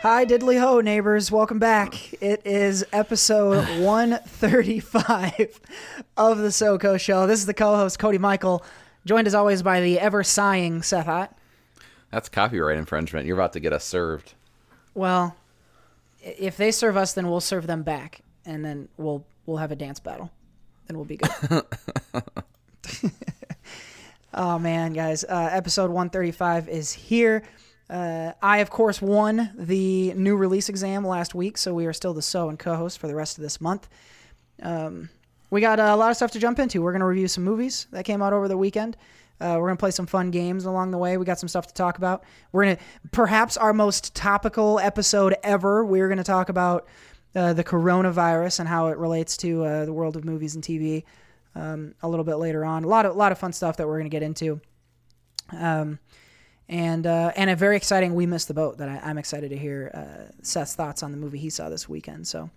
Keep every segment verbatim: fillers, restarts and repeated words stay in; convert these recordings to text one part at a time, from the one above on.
Hi, diddly ho, neighbors. Welcome back. It is episode one thirty-five of the SoCo Show. This is the co-host, Cody Michael, joined as always by the ever-sighing Seth Ott. That's copyright infringement. You're about to get us served. Well, if they serve us, then we'll serve them back, and then we'll we'll have a dance battle, and we'll be good. Oh, man, guys. Uh, episode one thirty-five is here. Uh, I, of course, won the new release exam last week, so we are still the So and co-host for the rest of this month. Um, we got uh, a lot of stuff to jump into. We're going to review some movies that came out over the weekend. Uh, we're going to play some fun games along the way. We got some stuff to talk about. We're going to, perhaps our most topical episode ever, we're going to talk about uh, the coronavirus and how it relates to uh, the world of movies and T V um, a little bit later on. A lot of, a lot of fun stuff that we're going to get into. Um And uh, and a very exciting We Missed the Boat that I, I'm excited to hear uh, Seth's thoughts on the movie he saw this weekend. So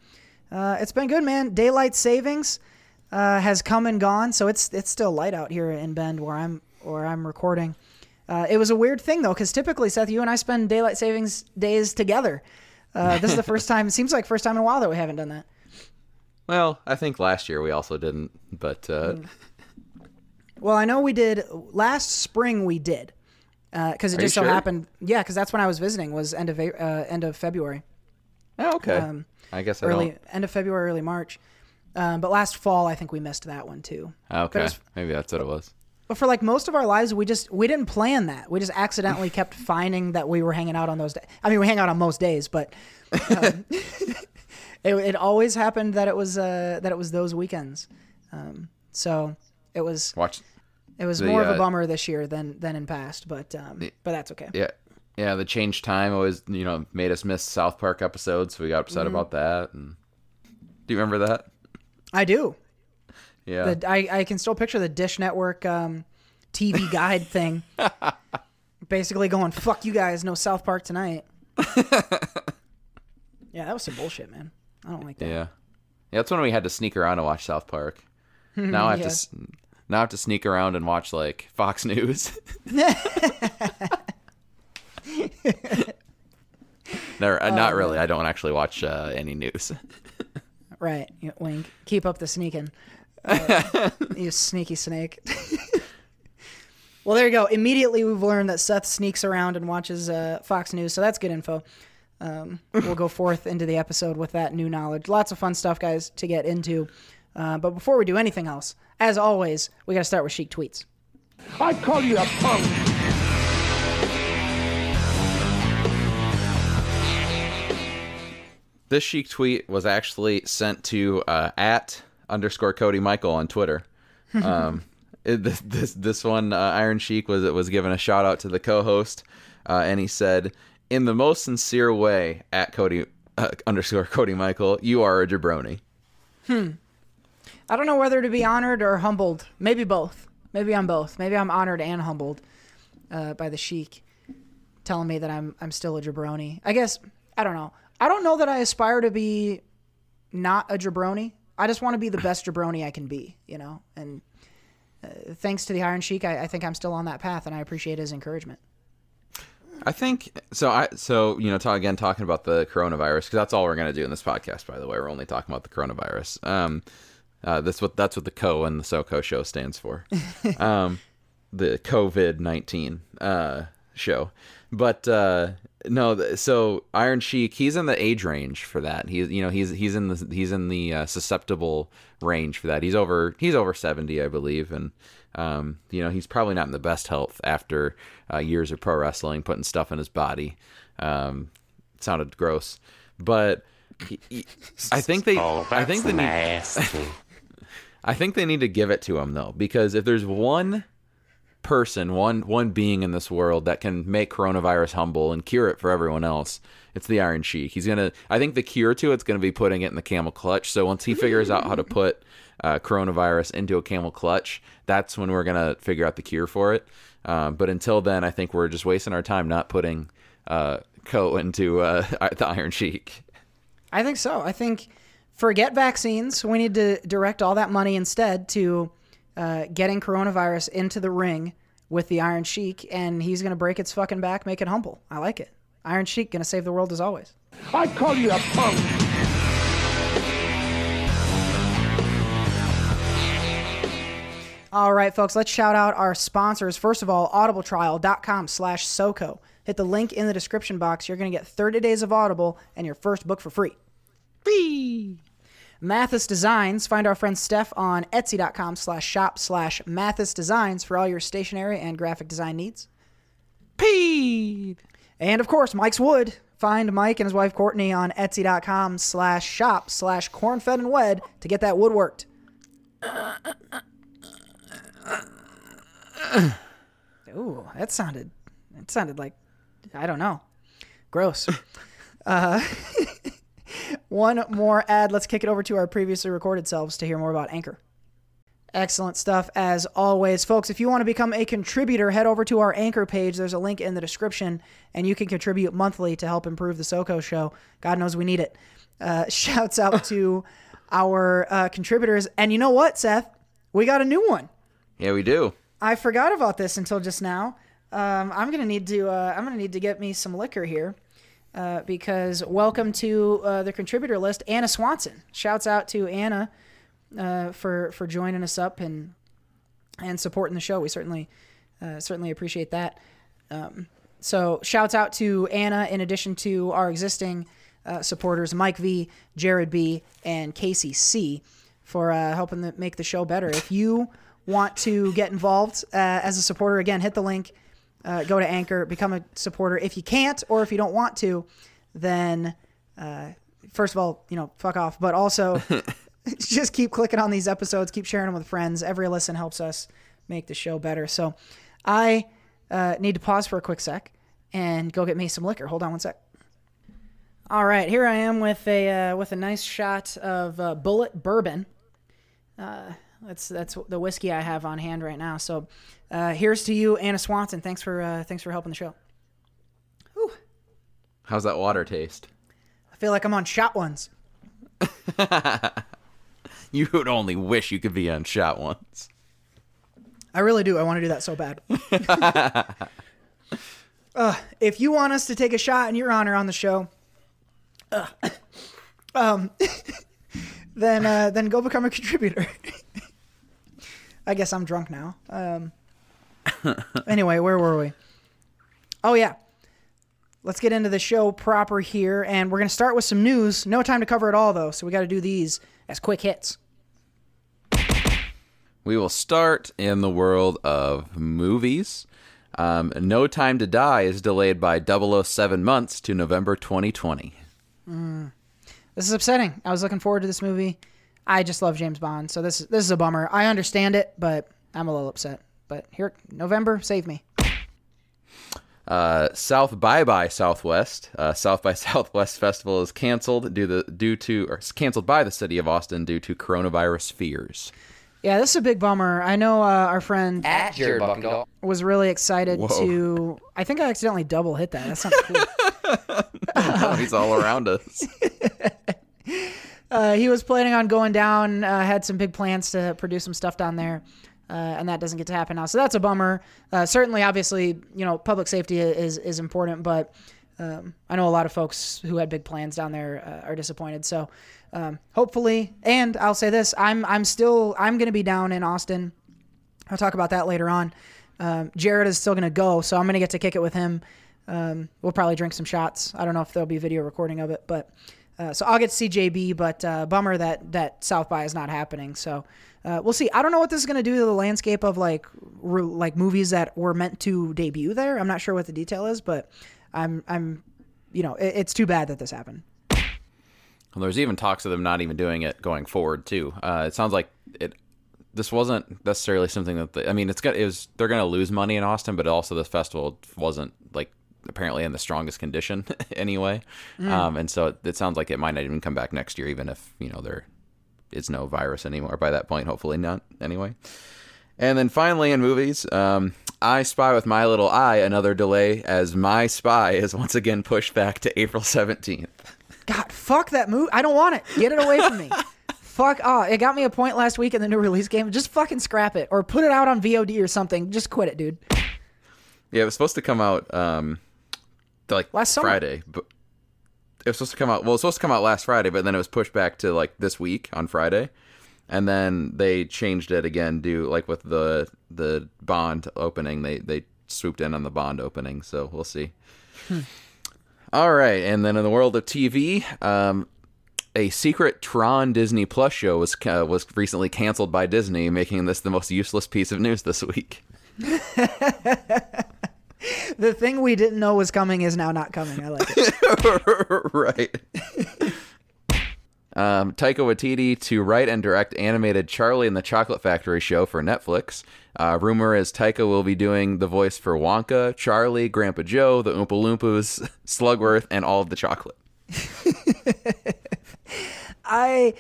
uh, it's been good, man. Daylight savings uh, has come and gone, so it's it's still light out here in Bend where I'm where I'm recording. Uh, it was a weird thing though, because typically, Seth, you and I spend daylight savings days together. Uh, this is the first time. It seems like first time in a while that we haven't done that. Well, I think last year we also didn't, but uh... mm. Well, I know we did last spring. We did. Because uh, it Are just so sure? happened, yeah. Because that's when I was visiting was end of uh, end of February. Oh, okay. Um, I guess I early don't. end of February, early March. Um, but last fall, I think we missed that one too. Okay, was, maybe that's what it was. But for like most of our lives, we just we didn't plan that. We just accidentally kept finding that we were hanging out on those days. I mean, we hang out on most days, but um, it, it always happened that it was uh, that it was those weekends. Um, so it was watch. It was the, more of a uh, bummer this year than, than in past, but um, the, but that's okay. Yeah, yeah. The changed time always, you know, made us miss South Park episodes, so we got upset mm-hmm. about that. And do you remember that? I do. Yeah, the, I I can still picture the Dish Network um, T V guide thing, basically going "fuck you guys, no South Park tonight." Yeah, that was some bullshit, man. I don't like that. Yeah, yeah. That's when we had to sneak around to watch South Park. Now I have yeah. to. Now I have to sneak around and watch, like, Fox News. no, uh, not really. I don't actually watch uh, any news. Right. Wink. Keep up the sneaking. Uh, you sneaky snake. Well, there you go. Immediately we've learned that Seth sneaks around and watches uh, Fox News, so that's good info. Um, we'll go forth into the episode with that new knowledge. Lots of fun stuff, guys, to get into. Uh, but before we do anything else, as always, we got to start with Sheik Tweets. I call you a punk. This Sheik tweet was actually sent to uh, at underscore Cody Michael on Twitter. Um, it, this, this this one, uh, Iron Sheik, was it was given a shout out to the co-host, uh, and he said, "In the most sincere way, at Cody uh, underscore Cody Michael, you are a jabroni." Hmm. I don't know whether to be honored or humbled. Maybe both. Maybe I'm both. Maybe I'm honored and humbled uh, by the Sheik telling me that I'm I'm still a jabroni. I guess, I don't know. I don't know that I aspire to be not a jabroni. I just want to be the best jabroni I can be, you know? And uh, thanks to the Iron Sheik, I, I think I'm still on that path, and I appreciate his encouragement. I think, so, I so you know, talk, again, talking about the coronavirus, because that's all we're going to do in this podcast, by the way. We're only talking about the coronavirus. Um Uh, that's what that's what the Co and the SoCo Show stands for, um, the COVID nineteen uh, show. But uh, no, so Iron Sheik, he's in the age range for that. He's you know he's he's in the he's in the uh, susceptible range for that. He's over he's over seventy, I believe, and um, you know he's probably not in the best health after uh, years of pro wrestling, putting stuff in his body. Um, it sounded gross, but he, he, I think they oh, I think they nasty. Need, I think they need to give it to him, though, because if there's one person, one one being in this world that can make coronavirus humble and cure it for everyone else, it's the Iron Sheik. He's going to I think the cure to it's going to be putting it in the camel clutch. So once he figures out how to put uh, coronavirus into a camel clutch, that's when we're going to figure out the cure for it. Uh, but until then, I think we're just wasting our time not putting uh, Co into uh, the Iron Sheik. I think so. I think... Forget vaccines. We need to direct all that money instead to uh, getting coronavirus into the ring with the Iron Sheik, and he's going to break its fucking back, make it humble. I like it. Iron Sheik, gonna save the world as always. I call you a punk. All right, folks, let's shout out our sponsors. First of all, audible trial dot com slash SoCo. Hit the link in the description box. You're going to get thirty days of Audible and your first book for free. Free! Mathis Designs. Find our friend Steph on etsy dot com slash shop slash Mathis Designs for all your stationery and graphic design needs. P! And, of course, Mike's Wood. Find Mike and his wife Courtney on etsy dot com slash shop slash cornfed and wed to get that wood worked. Ooh, that sounded, that sounded like, I don't know, gross. uh, one more ad. Let's kick it over to our previously recorded selves to hear more about Anchor. Excellent stuff as always. Folks, if you want to become a contributor, head over to our Anchor page. There's a link in the description, and you can contribute monthly to help improve the SoCo Show. God knows we need it. Uh, shouts out to our uh, contributors. And you know what, Seth? We got a new one. Yeah, we do. I forgot about this until just now. Um, I'm going to need to uh, I'm gonna need to get me some liquor here uh, because welcome to uh, the contributor list, Anna Swanson. Shouts out to Anna. Uh, for for joining us up and and supporting the show. We certainly uh, certainly appreciate that. Um, so shouts out to Anna in addition to our existing uh, supporters, Mike V, Jared B, and Casey C for uh, helping the, make the show better. If you want to get involved uh, as a supporter, again, hit the link, uh, go to Anchor, become a supporter. If you can't or if you don't want to, then uh, first of all, you know, fuck off. But also... just keep clicking on these episodes. Keep sharing them with friends. Every listen helps us make the show better. So I uh, need to pause for a quick sec and go get me some liquor. Hold on one sec. All right, here I am with a uh, with a nice shot of uh, Bullet Bourbon. Uh, that's that's the whiskey I have on hand right now. So uh, here's to you, Anna Swanson. Thanks for uh, thanks for helping the show. Whew. How's that water taste? I feel like I'm on Shot Ones. You would only wish you could be on Shot Ones. I really do. I want to do that so bad. uh, if you want us to take a shot in your honor on the show, uh, um, then uh, then go become a contributor. I guess I'm drunk now. Um, anyway, where were we? Oh, yeah. Let's get into the show proper here, and we're going to start with some news. No time to cover it all, though, so we got to do these as quick hits. We will start in the world of movies. Um, No Time to Die is delayed by double oh seven months to November twenty twenty. Mm. This is upsetting. I was looking forward to this movie. I just love James Bond, so this, this is a bummer. I understand it, but I'm a little upset. But here, November, save me. Uh, South by Southwest, uh, South by Southwest Festival is canceled due to, due to, or canceled by the city of Austin due to coronavirus fears. Yeah, this is a big bummer. I know uh, our friend At Jared Buckendall was really excited Whoa. to, I think I accidentally double hit that. That sounds cool. No, he's all around us. uh, he was planning on going down, uh, had some big plans to produce some stuff down there. Uh, and that doesn't get to happen now. So that's a bummer. Uh, certainly, obviously, you know, public safety is is important, but um, I know a lot of folks who had big plans down there uh, are disappointed. So um, hopefully, and I'll say this, I'm I'm still, I'm going to be down in Austin. I'll talk about that later on. Um, Jared is still going to go, so I'm going to get to kick it with him. Um, we'll probably drink some shots. I don't know if there'll be video recording of it, but uh, so I'll get to see J B, but uh, bummer that, that South by is not happening. So Uh, we'll see. I don't know what this is going to do to the landscape of like re- like movies that were meant to debut there. I'm not sure what the detail is, but I'm I'm you know it, it's too bad that this happened. Well, there's even talks of them not even doing it going forward too. Uh, it sounds like it. This wasn't necessarily something that they, I mean it's got it was they're going to lose money in Austin, but also this festival wasn't like apparently in the strongest condition anyway, mm. um, and so it, it sounds like it might not even come back next year, even if you know they're. It's no virus anymore by that point. Hopefully not anyway. And then finally in movies, um, I Spy with My Little Eye, another delay as My Spy is once again pushed back to April seventeenth. God, fuck that movie. I don't want it. Get it away from me. Fuck off. It got me a point last week in the new release game. Just fucking scrap it or put it out on V O D or something. Just quit it, dude. Yeah, it was supposed to come out um, like last Friday. Summer. But it was supposed to come out. Well, it was supposed to come out last Friday, but then it was pushed back to like this week on Friday. And then they changed it again due like with the the Bond opening. They they swooped in on the Bond opening, so we'll see. Hmm. All right, and then in the world of T V, um, a secret Tron Disney Plus show was uh, was recently canceled by Disney, making this the most useless piece of news this week. The thing we didn't know was coming is now not coming. I like it. Right. Um, Taika Waititi to write and direct animated Charlie and the Chocolate Factory show for Netflix. Uh, rumor is Taika will be doing the voice for Wonka, Charlie, Grandpa Joe, the Oompa Loompas, Slugworth, and all of the chocolate. I,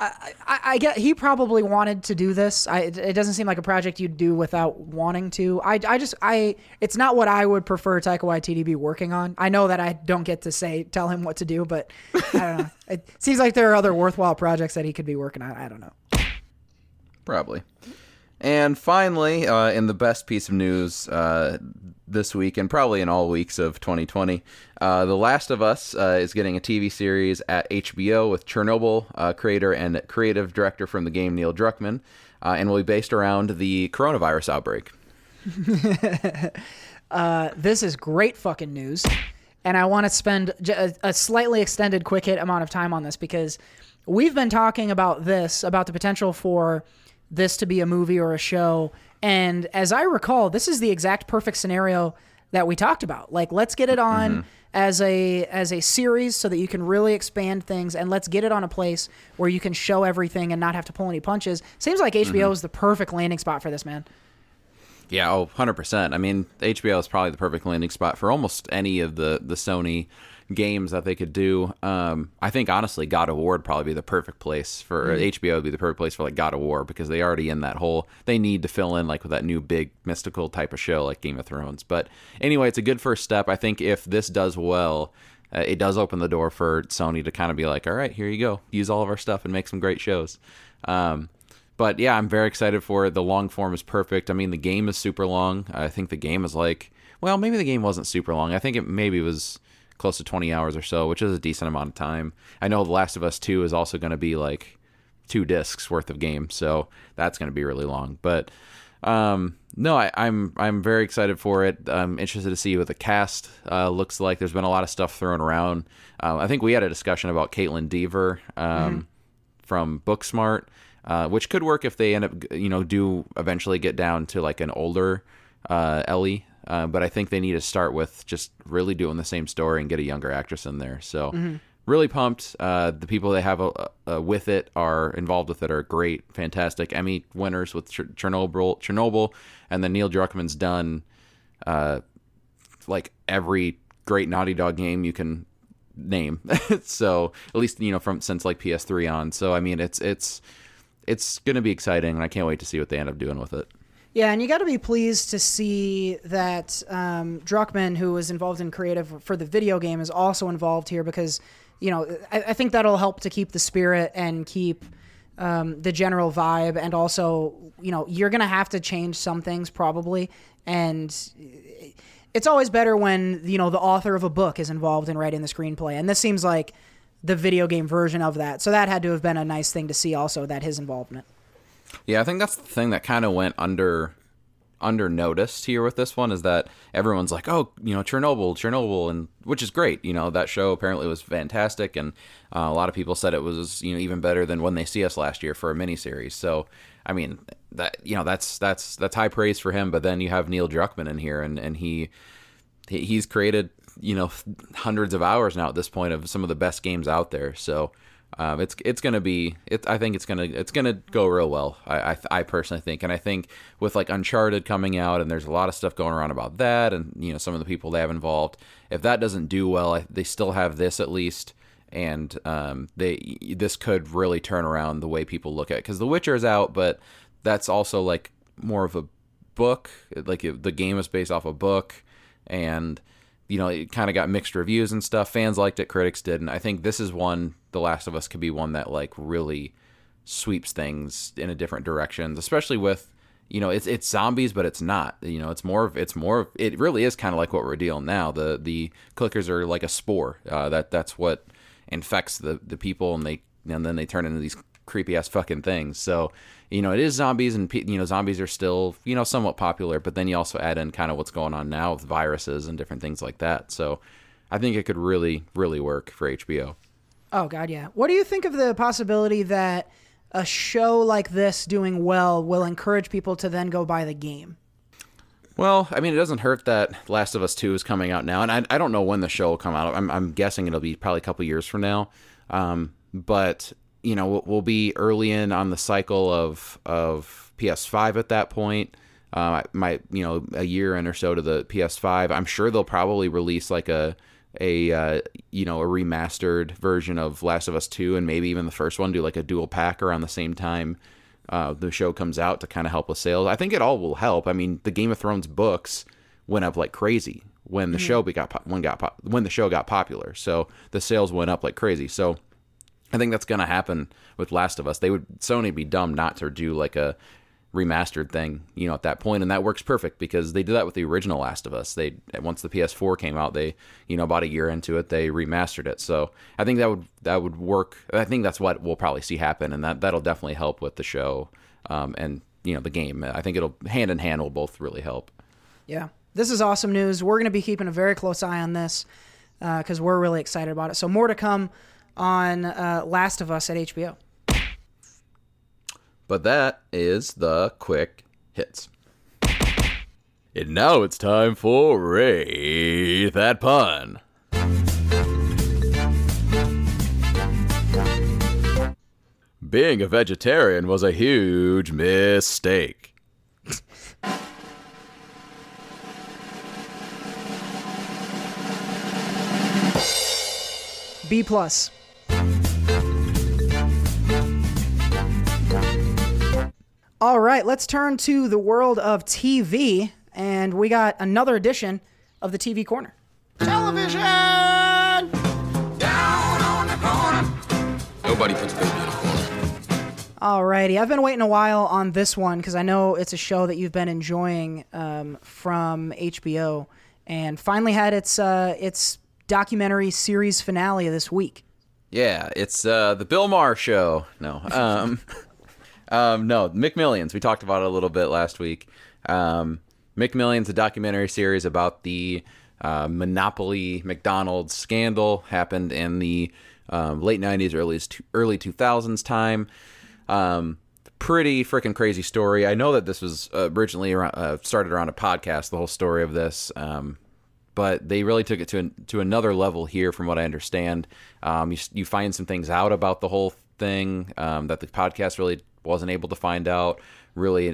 I, I, I get he probably wanted to do this. I, it doesn't seem like a project you'd do without wanting to. I, I just, I, it's not what I would prefer Taika Waititi be working on. I know that I don't get to say, tell him what to do, but I don't know. It seems like there are other worthwhile projects that he could be working on. I don't know. Probably. And finally, uh, in the best piece of news uh, this week, and probably in all weeks of twenty twenty, uh, The Last of Us uh, is getting a T V series at H B O with Chernobyl uh, creator and creative director from the game, Neil Druckmann, uh, and will be based around the coronavirus outbreak. uh, this is great fucking news, and I want to spend a, a slightly extended, quick hit amount of time on this, because we've been talking about this, about the potential for this to be a movie or a show. And as I recall, this is the exact perfect scenario that we talked about. Like, let's get it on mm-hmm. as a as a series so that you can really expand things, and let's get it on a place where you can show everything and not have to pull any punches. Seems like H B O mm-hmm. is the perfect landing spot for this, man. Yeah, oh, one hundred percent. I mean, H B O is probably the perfect landing spot for almost any of the, the Sony games that they could do. Um, I think, honestly, God of War would probably be the perfect place for mm. H B O would be the perfect place for like God of War, because they already in that whole, they need to fill in like with that new big mystical type of show like Game of Thrones. But anyway, it's a good first step. I think if this does well, uh, it does open the door for Sony to kind of be like, all right, here you go. Use all of our stuff and make some great shows. Um, but yeah, I'm very excited for it. The long form is perfect. I mean, the game is super long. I think the game is like, well, maybe the game wasn't super long. I think it maybe was close to twenty hours or so, which is a decent amount of time. I know The Last of Us two is also going to be like two discs worth of game, so that's going to be really long. But um, no, I, I'm I'm very excited for it. I'm interested to see what the cast uh, looks like. There's been a lot of stuff thrown around. Uh, I think we had a discussion about Caitlin Dever um, mm-hmm. from Booksmart, uh, which could work if they end up, you know, do eventually get down to like an older uh, Ellie. Uh, but I think they need to start with just really doing the same story and get a younger actress in there. So mm-hmm. really pumped. Uh, the people they have a, a with it are involved with it are great, fantastic Emmy winners with Ch- Chernobyl, Chernobyl, and then Neil Druckmann's done uh, like every great Naughty Dog game you can name. So at least you know from since like P S three on. So I mean it's it's it's gonna be exciting, and I can't wait to see what they end up doing with it. Yeah, and you got to be pleased to see that um, Druckmann, who was involved in creative for the video game, is also involved here because, you know, I, I think that'll help to keep the spirit and keep um, the general vibe. And also, you know, you're going to have to change some things probably. And it's always better when, you know, the author of a book is involved in writing the screenplay. And this seems like the video game version of that. So that had to have been a nice thing to see also, that his involvement. Yeah, I think that's the thing that kind of went under under noticed here with this one is that everyone's like, oh, you know, Chernobyl, Chernobyl, and which is great. You know, that show apparently was fantastic, and uh, a lot of people said it was, you know, even better than When They See Us last year for a miniseries. So, I mean, that you know, that's that's that's high praise for him. But then you have Neil Druckmann in here, and and he he's created, you know, hundreds of hours now at this point of some of the best games out there. So. Um, it's it's gonna be it. I think it's gonna it's gonna go real well. I, I I personally think, and I think with like Uncharted coming out, and there's a lot of stuff going around about that, and you know some of the people they have involved. If that doesn't do well, I, they still have this at least, and um, they this could really turn around the way people look at it. Because The Witcher is out, but that's also like more of a book. Like it, the game is based off a book, and you know it kind of got mixed reviews and stuff. Fans liked it, critics didn't. I think this is one. The Last of Us could be one that like really sweeps things in a different direction, especially with you know, it's it's zombies, but it's not. You know, it's more of it's more of it really is kind of like what we're dealing now. The the clickers are like a spore uh, that that's what infects the, the people, and they and then they turn into these creepy ass fucking things. So, you know, it is zombies, and you know, zombies are still, you know, somewhat popular. But then you also add in kind of what's going on now with viruses and different things like that. So, I think it could really really work for H B O. Oh God, yeah. What do you think of the possibility that a show like this doing well will encourage people to then go buy the game? Well, I mean, it doesn't hurt that Last of Us two is coming out now, and I, I don't know when the show will come out. I'm, I'm guessing it'll be probably a couple years from now, um, but you know, we'll be early in on the cycle of of P S five at that point. Uh, my, you know, a year in or so to the P S five. I'm sure they'll probably release like a a uh, you know, a remastered version of Last of Us two, and maybe even the first one, do like a dual pack around the same time uh, the show comes out to kind of help with sales. I think it all will help. I mean, the Game of Thrones books went up like crazy when the mm-hmm. show got when got pop, when the show got popular, so the sales went up like crazy. So I think that's gonna happen with Last of Us. They would Sony be dumb not to do like a remastered thing, you know, at that point, and that works perfect because they did that with the original Last of Us. They once the P S four came out, they, you know, about a year into it, they remastered it. So I think that would that would work. I think that's what we'll probably see happen, and that that'll definitely help with the show um, and you know the game. I think it'll hand in hand will both really help. Yeah, this is awesome news. We're going to be keeping a very close eye on this because uh, we're really excited about it. So more to come on uh, Last of Us at H B O. But that is the quick hits. And now it's time for Rate That Pun. Being a vegetarian was a huge mistake. B plus. All right, let's turn to the world of T V, and we got another edition of the T V Corner. Television! Down on the corner. Nobody puts baby in a corner. All righty, I've been waiting a while on this one because I know it's a show that you've been enjoying um, from H B O, and finally had its uh, its documentary series finale this week. Yeah, it's uh, the Bill Maher Show. No, um... Um, no, McMillions. We talked about it a little bit last week. Um, McMillions, a documentary series about the uh, Monopoly McDonald's scandal, happened in the um, late nineties, early early two thousands time. Um, pretty freaking crazy story. I know that this was originally around, uh, started around a podcast, the whole story of this, um, but they really took it to an, to another level here, from what I understand. Um, you you find some things out about the whole thing um, that the podcast really wasn't able to find out, really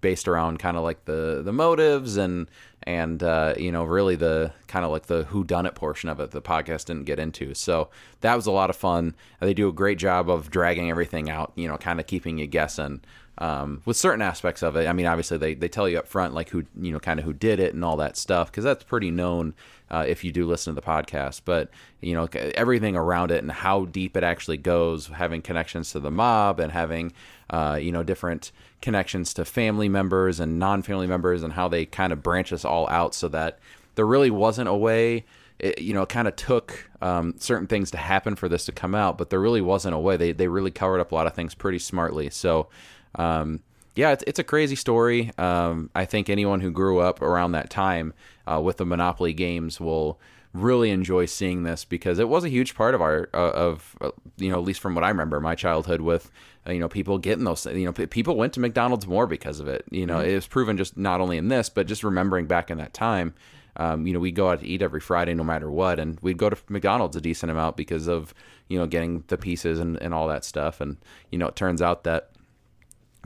based around kind of like the the motives and and uh you know really the kind of like the whodunit portion of it the podcast didn't get into. So that was a lot of fun. They do a great job of dragging everything out, you know, kind of keeping you guessing um with certain aspects of it. I mean, obviously they they tell you up front like who, you know, kind of who did it and all that stuff, because that's pretty known uh if you do listen to the podcast. But you know, everything around it and how deep it actually goes, having connections to the mob and having uh you know different connections to family members and non-family members, and how they kind of branch us all out, so that there really wasn't a way. It, you know, it kind of took um, certain things to happen for this to come out, but there really wasn't a way. They they really covered up a lot of things pretty smartly. So, um, yeah, it's it's a crazy story. Um, I think anyone who grew up around that time uh, with the Monopoly games will really enjoy seeing this, because it was a huge part of our uh, of uh, you know, at least from what I remember, my childhood with uh, you know people getting those. You know, people went to McDonald's more because of it. You know, mm-hmm. It was proven just not only in this, but just remembering back in that time. Um, you know, we go out to eat every Friday no matter what, and we'd go to McDonald's a decent amount because of, you know, getting the pieces and, and all that stuff. And, you know, it turns out that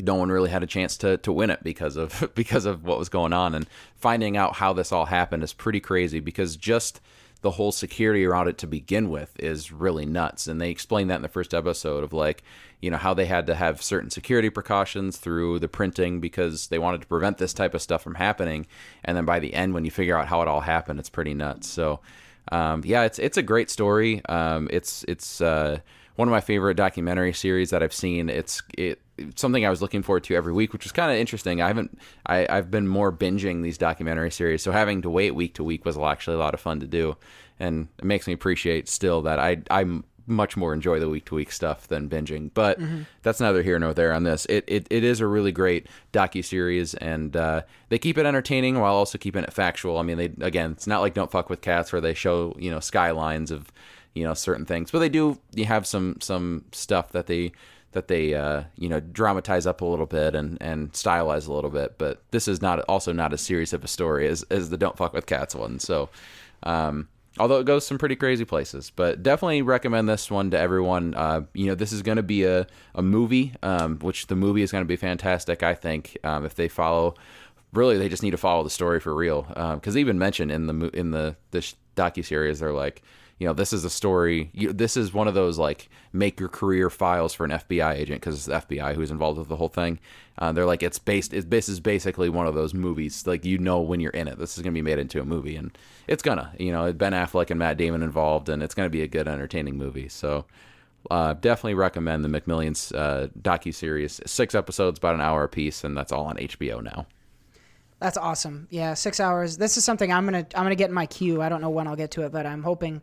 no one really had a chance to, to win it because of because of what was going on. And finding out how this all happened is pretty crazy, because just the whole security around it to begin with is really nuts. And they explained that in the first episode of like, you know, how they had to have certain security precautions through the printing because they wanted to prevent this type of stuff from happening. And then by the end, when you figure out how it all happened, it's pretty nuts. So, um, yeah, it's, it's a great story. Um, it's, it's, uh, one of my favorite documentary series that I've seen. It's, it, something I was looking forward to every week, which was kind of interesting. I haven't, I, I've been more binging these documentary series, so having to wait week to week was actually a lot of fun to do, and it makes me appreciate still that I, I'm much more enjoy the week to week stuff than binging. But mm-hmm. that's neither here nor there on this. It, it, it is a really great docuseries, and uh, they keep it entertaining while also keeping it factual. I mean, they, again, it's not like Don't Fuck with Cats where they show, you know, skylines of, you know, certain things, but they do, you have some, some stuff that they, that they, uh, you know, dramatize up a little bit and, and stylize a little bit. But this is not also not as serious of a story as, as the Don't Fuck with Cats one. So, um, although it goes some pretty crazy places, but definitely recommend this one to everyone. Uh, you know, this is going to be a, a movie, um, which the movie is going to be fantastic. I think, um, if they follow, really, they just need to follow the story for real. Um, cause they even mentioned in the, in the, this docuseries, they're like, you know, this is a story, you, this is one of those, like, make your career files for an F B I agent, because it's the F B I who's involved with the whole thing. Uh, they're like, it's based, it, this is basically one of those movies, like, you know when you're in it, this is going to be made into a movie, and it's gonna, you know, Ben Affleck and Matt Damon involved, and it's going to be a good, entertaining movie. So uh, definitely recommend the McMillions uh, docuseries. Six episodes, about an hour a piece, and that's all on H B O now. That's awesome. Yeah, six hours. This is something I'm going to I'm gonna get in my queue. I don't know when I'll get to it, but I'm hoping...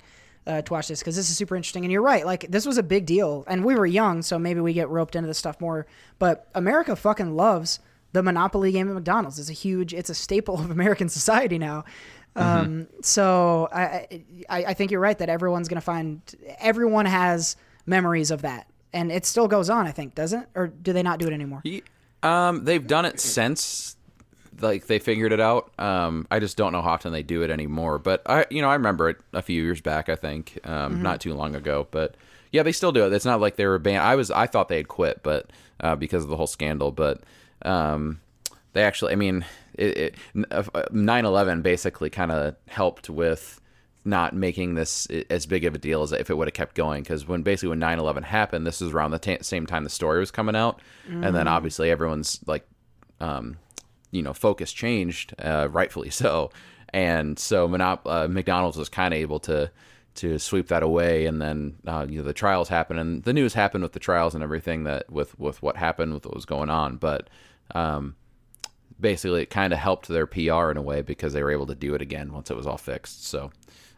Uh, to watch this, because this is super interesting. And you're right, like, this was a big deal, and we were young, so maybe we get roped into this stuff more, but America fucking loves the Monopoly game at McDonald's. It's a huge, it's a staple of American society now. Mm-hmm. Um, so I, I I think you're right that everyone's gonna find, everyone has memories of that, and it still goes on, I think, doesn't it? Or do they not do it anymore? Um, they've done it since, like, they figured it out. Um, I just don't know how often they do it anymore. But, I, you know, I remember it a few years back, I think, um, mm-hmm. not too long ago. But, yeah, they still do it. It's not like they were banned. I was, I thought they had quit, but uh, because of the whole scandal. But um, they actually, I mean, it, it, nine eleven basically kind of helped with not making this as big of a deal as if it would have kept going. Because when basically when nine eleven happened, this was around the t- same time the story was coming out. Mm-hmm. And then, obviously, everyone's, like... Um, you know, focus changed, uh, rightfully so. And so Monop- uh, McDonald's was kind of able to, to sweep that away. And then, uh, you know, the trials happened, and the news happened with the trials and everything that with, with what happened, with what was going on. But, um, basically it kind of helped their P R in a way, because they were able to do it again once it was all fixed. So,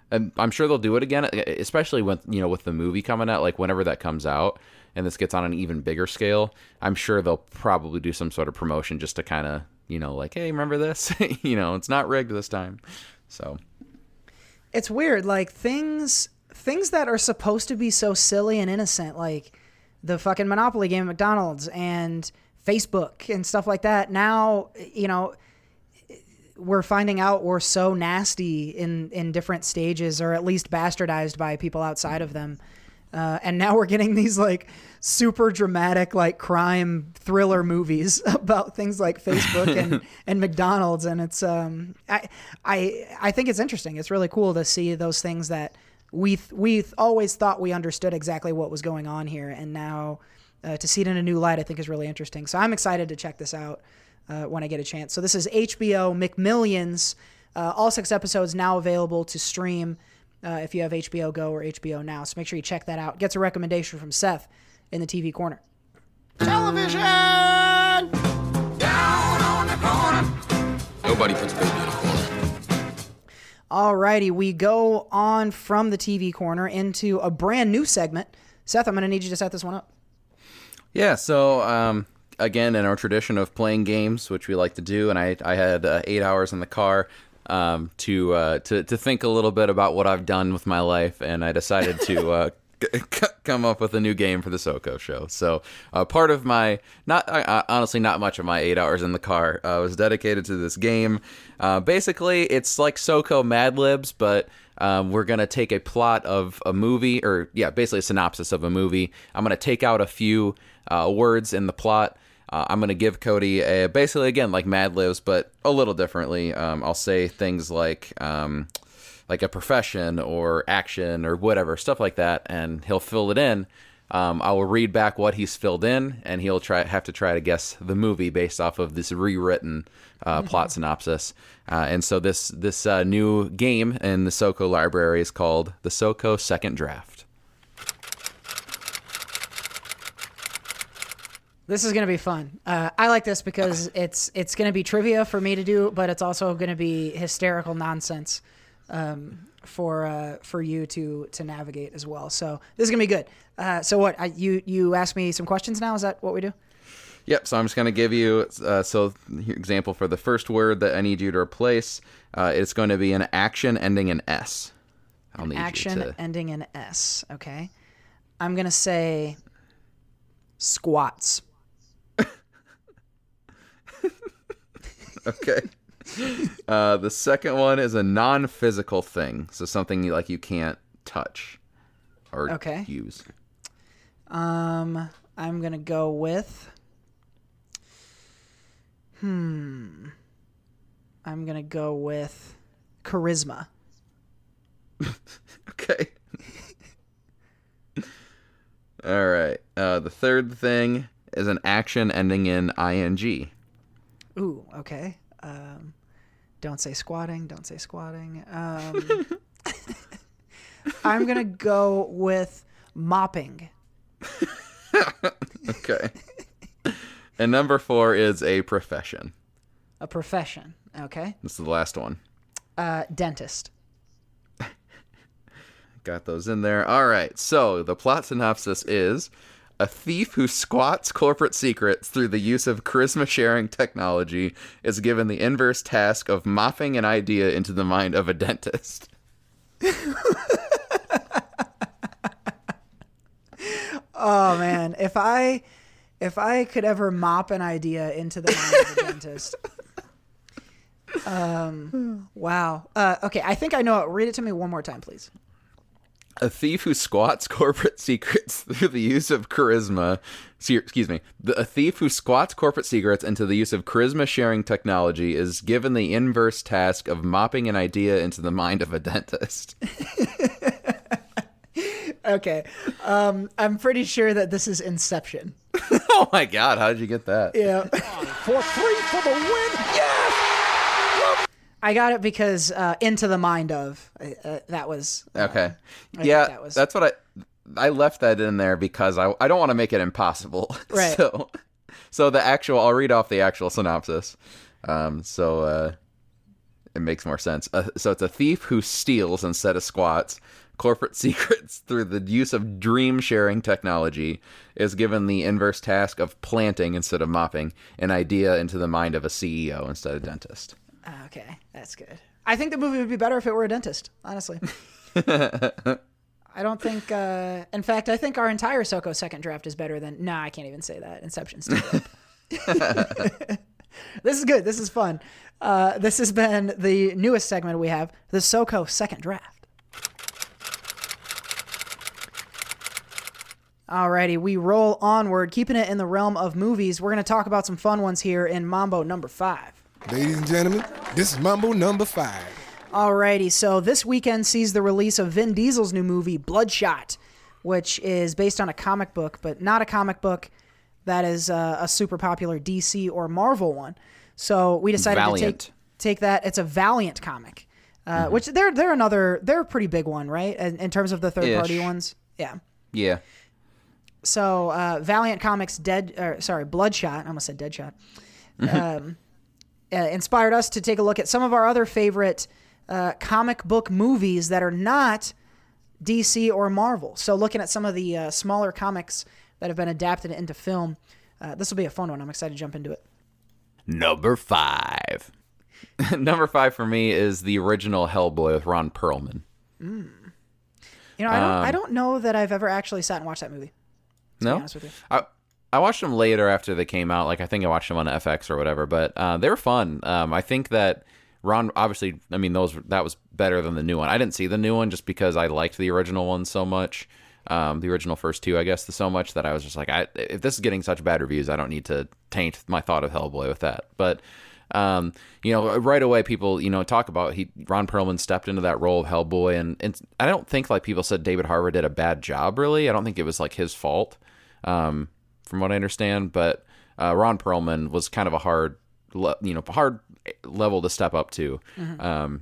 and I'm sure they'll do it again, especially when, you know, with the movie coming out, like whenever that comes out and this gets on an even bigger scale, I'm sure they'll probably do some sort of promotion just to kind of, you know, like, hey, remember this? You know, it's not rigged this time. So it's weird, like things things that are supposed to be so silly and innocent, like the fucking Monopoly game at McDonald's and Facebook and stuff like that. Now, you know, we're finding out we're so nasty in, in different stages, or at least bastardized by people outside of them. Uh, and now we're getting these like super dramatic, like crime thriller movies about things like Facebook and, and McDonald's. And it's, um, I, I, I think it's interesting. It's really cool to see those things that we, th- we th- always thought we understood exactly what was going on here. And now, uh, to see it in a new light, I think is really interesting. So I'm excited to check this out, uh, when I get a chance. So this is H B O McMillions, uh, all six episodes now available to stream. Uh, if you have H B O Go or H B O Now. So make sure you check that out. Gets a recommendation from Seth in the T V Corner. Television! Down on the corner. Nobody puts baby in a corner. All righty, we go on from the T V Corner into a brand new segment. Seth, I'm going to need you to set this one up. Yeah, so... Um... Again, in our tradition of playing games, which we like to do, and I, I had uh, eight hours in the car um, to, uh, to to think a little bit about what I've done with my life, and I decided to uh, c- c- come up with a new game for the SoCo Show. So uh, part of my, not uh, honestly, not much of my eight hours in the car uh, was dedicated to this game. Uh, basically, it's like SoCo Mad Libs, but... Um, we're going to take a plot of a movie, or yeah, basically a synopsis of a movie. I'm going to take out a few uh, words in the plot. Uh, I'm going to give Cody a, basically, again, like Mad Libs, but a little differently. Um, I'll say things like um, like a profession or action or whatever, stuff like that, and he'll fill it in. Um, I will read back what he's filled in, and he'll try have to try to guess the movie based off of this rewritten uh, mm-hmm. plot synopsis. Uh, and so this this uh, new game in the SoCo library is called the SoCo Second Draft. This is going to be fun. Uh, I like this because it's it's going to be trivia for me to do, but it's also going to be hysterical nonsense um, for uh, for you to to navigate as well. So this is going to be good. Uh, so what, I, you, you asked me some questions now? Is that what we do? Yep, so I'm just going to give you, uh, so example for the first word that I need you to replace, uh, it's going to be an action ending in S. I'll need action you to... ending in S, okay. I'm going to say squats. Okay. Uh, the second one is a non-physical thing, so something you, like you can't touch or okay. use. Um, I'm going to go with... Hmm. I'm going to go with charisma. Okay. All right. Uh, the third thing is an action ending in ing. Ooh, okay. Um, don't say squatting. Don't say squatting. Um, I'm going to go with mopping. Okay. And number four is a profession. A profession. Okay. This is the last one. Uh, dentist. Got those in there. All right. So the plot synopsis is a thief who squats corporate secrets through the use of charisma sharing technology is given the inverse task of mopping an idea into the mind of a dentist. Oh, man. If I... If I could ever mop an idea into the mind of a dentist. Um, wow. Uh, okay, I think I know it. Read it to me one more time, please. A thief who squats corporate secrets through the use of charisma. Excuse me. A thief who squats corporate secrets into the use of charisma sharing technology is given the inverse task of mopping an idea into the mind of a dentist. Okay. Um, I'm pretty sure that this is Inception. Oh, my God. How did you get that? Yeah. For three for the win. Yes! I got it because uh, into the mind of, uh, that was. Uh, okay. I yeah, that was... that's what I, I left that in there because I, I don't want to make it impossible. Right. So, so the actual, I'll read off the actual synopsis. Um, so uh, it makes more sense. Uh, so it's a thief who steals instead of squats. Corporate secrets through the use of dream sharing technology is given the inverse task of planting instead of mopping an idea into the mind of a C E O instead of dentist. Okay, that's good. I think the movie would be better if it were a dentist, honestly. I don't think, uh, in fact, I think our entire SoCo second draft is better than, nah, I can't even say that. Inception's still up. This is good. This is fun. Uh, this has been the newest segment we have, the SoCo second draft. Alrighty, we roll onward, keeping it in the realm of movies. We're going to talk about some fun ones here in Mambo Number Five. Ladies and gentlemen, this is Mambo Number Five. Alrighty, so this weekend sees the release of Vin Diesel's new movie, Bloodshot, which is based on a comic book, but not a comic book that is uh, a super popular D C or Marvel one. So we decided Valiant. to take take that. It's a Valiant comic, uh, mm-hmm. which they're they're another they're a pretty big one, right? In, in terms of the third Ish. party ones, yeah, yeah. So, uh, Valiant Comics' Dead, or, sorry, Bloodshot, I almost said Deadshot, um, uh, inspired us to take a look at some of our other favorite uh, comic book movies that are not D C or Marvel. So, looking at some of the uh, smaller comics that have been adapted into film, uh, this will be a fun one. I'm excited to jump into it. Number five. Number five for me is the original Hellboy with Ron Perlman. Mm. You know, I don't, um, I don't know that I've ever actually sat and watched that movie. No, I I watched them later after they came out. Like I think I watched them on F X or whatever, but uh, they were fun. Um, I think that Ron, obviously, I mean those that was better than the new one. I didn't see the new one just because I liked the original one so much, um, the original first two, I guess, so much that I was just like, I, if this is getting such bad reviews, I don't need to taint my thought of Hellboy with that. But um, you know, right away, people you know talk about he Ron Perlman stepped into that role of Hellboy, and, and I don't think like people said David Harbour did a bad job. Really, I don't think it was like his fault. Um, from what I understand, but uh, Ron Perlman was kind of a hard, le- you know, hard level to step up to. Mm-hmm. Um,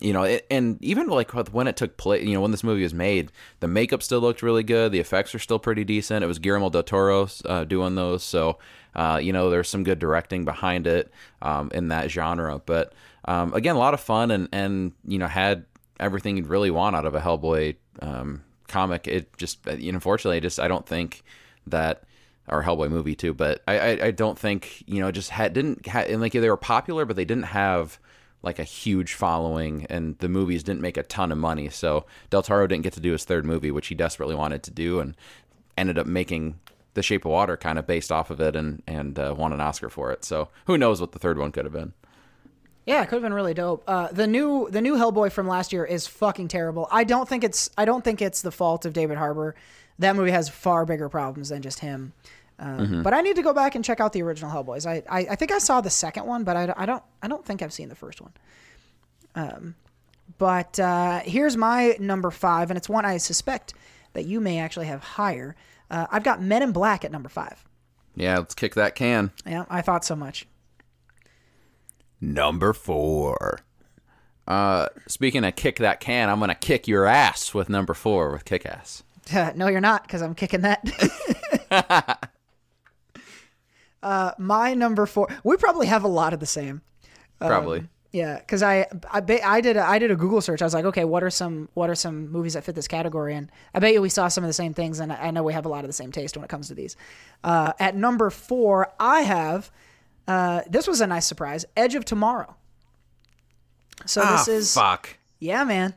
you know, it, and even like when it took place, you know, when this movie was made, the makeup still looked really good. The effects are still pretty decent. It was Guillermo del Toro uh, doing those. So, uh, you know, there's some good directing behind it um, in that genre. But um, again, a lot of fun and, and, you know, had everything you'd really want out of a Hellboy um, comic. It just, unfortunately, I just, I don't think that, or Hellboy movie too, but I, I, I don't think, you know, just had, didn't ha, and like they were popular, but they didn't have like a huge following, and the movies didn't make a ton of money. So Del Toro didn't get to do his third movie, which he desperately wanted to do, and ended up making The Shape of Water kind of based off of it, and, and uh, won an Oscar for it. So who knows what the third one could have been. Yeah, it could have been really dope. Uh, the new the new Hellboy from last year is fucking terrible. I don't think it's I don't think it's the fault of David Harbour. That movie has far bigger problems than just him. Um, mm-hmm. But I need to go back and check out the original Hellboys. I, I, I think I saw the second one, but I, I don't I don't think I've seen the first one. Um, but uh, here's my number five, and it's one I suspect that you may actually have higher. Uh, I've got Men in Black at number five. Yeah, let's kick that can. Yeah, I thought so much. Number four. Uh, speaking of kick that can, I'm gonna kick your ass with number four with Kick-Ass. No, you're not, because I'm kicking that. Uh, my number four. We probably have a lot of the same. Um, probably. Yeah, because I I bet I did a, I did a Google search. I was like, okay, what are some what are some movies that fit this category? And I bet you we saw some of the same things. And I know we have a lot of the same taste when it comes to these. Uh, at number four, I have uh, this was a nice surprise: Edge of Tomorrow. So ah, this is fuck. Yeah, man.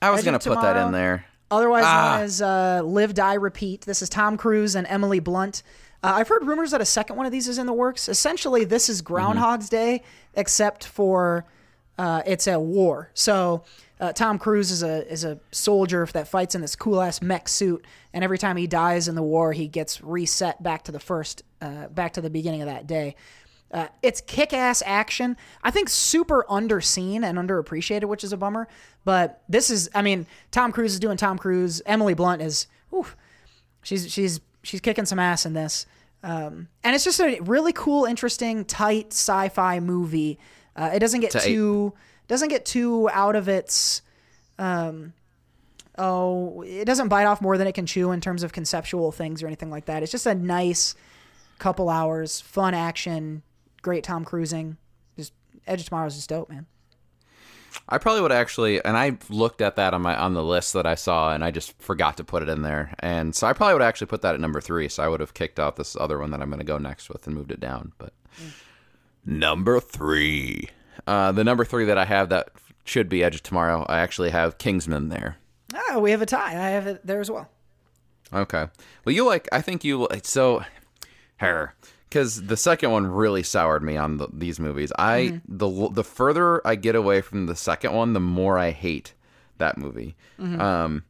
I was Edge gonna put that in there. Otherwise ah. known as uh, Live, Die, Repeat. This is Tom Cruise and Emily Blunt. Uh, I've heard rumors that a second one of these is in the works. Essentially, this is Groundhog's mm-hmm. Day, except for uh, it's a war. So uh, Tom Cruise is a is a soldier that fights in this cool-ass mech suit, and every time he dies in the war, he gets reset back to the first, uh, back to the beginning of that day. Uh, it's kick-ass action. I think super underseen and underappreciated, which is a bummer. But this is, I mean, Tom Cruise is doing Tom Cruise. Emily Blunt is, whew, she's she's. She's kicking some ass in this. Um, and it's just a really cool, interesting, tight sci-fi movie. Uh, it doesn't get tight. too doesn't get too out of its um, oh, it doesn't bite off more than it can chew in terms of conceptual things or anything like that. It's just a nice couple hours, fun action, great Tom Cruising. Just Edge of Tomorrow is just dope, man. I probably would actually, and I looked at that on my on the list that I saw, and I just forgot to put it in there. And so I probably would actually put that at number three. So I would have kicked out this other one that I'm going to go next with and moved it down. But mm. number three, uh, the number three that I have that should be Edge of Tomorrow, I actually have Kingsman there. Oh, we have a tie. I have it there as well. Okay. Well, you like, I think you like, so her. Because the second one really soured me on the, these movies. I mm-hmm. the the further I get away from the second one, the more I hate that movie. Mm-hmm. Um,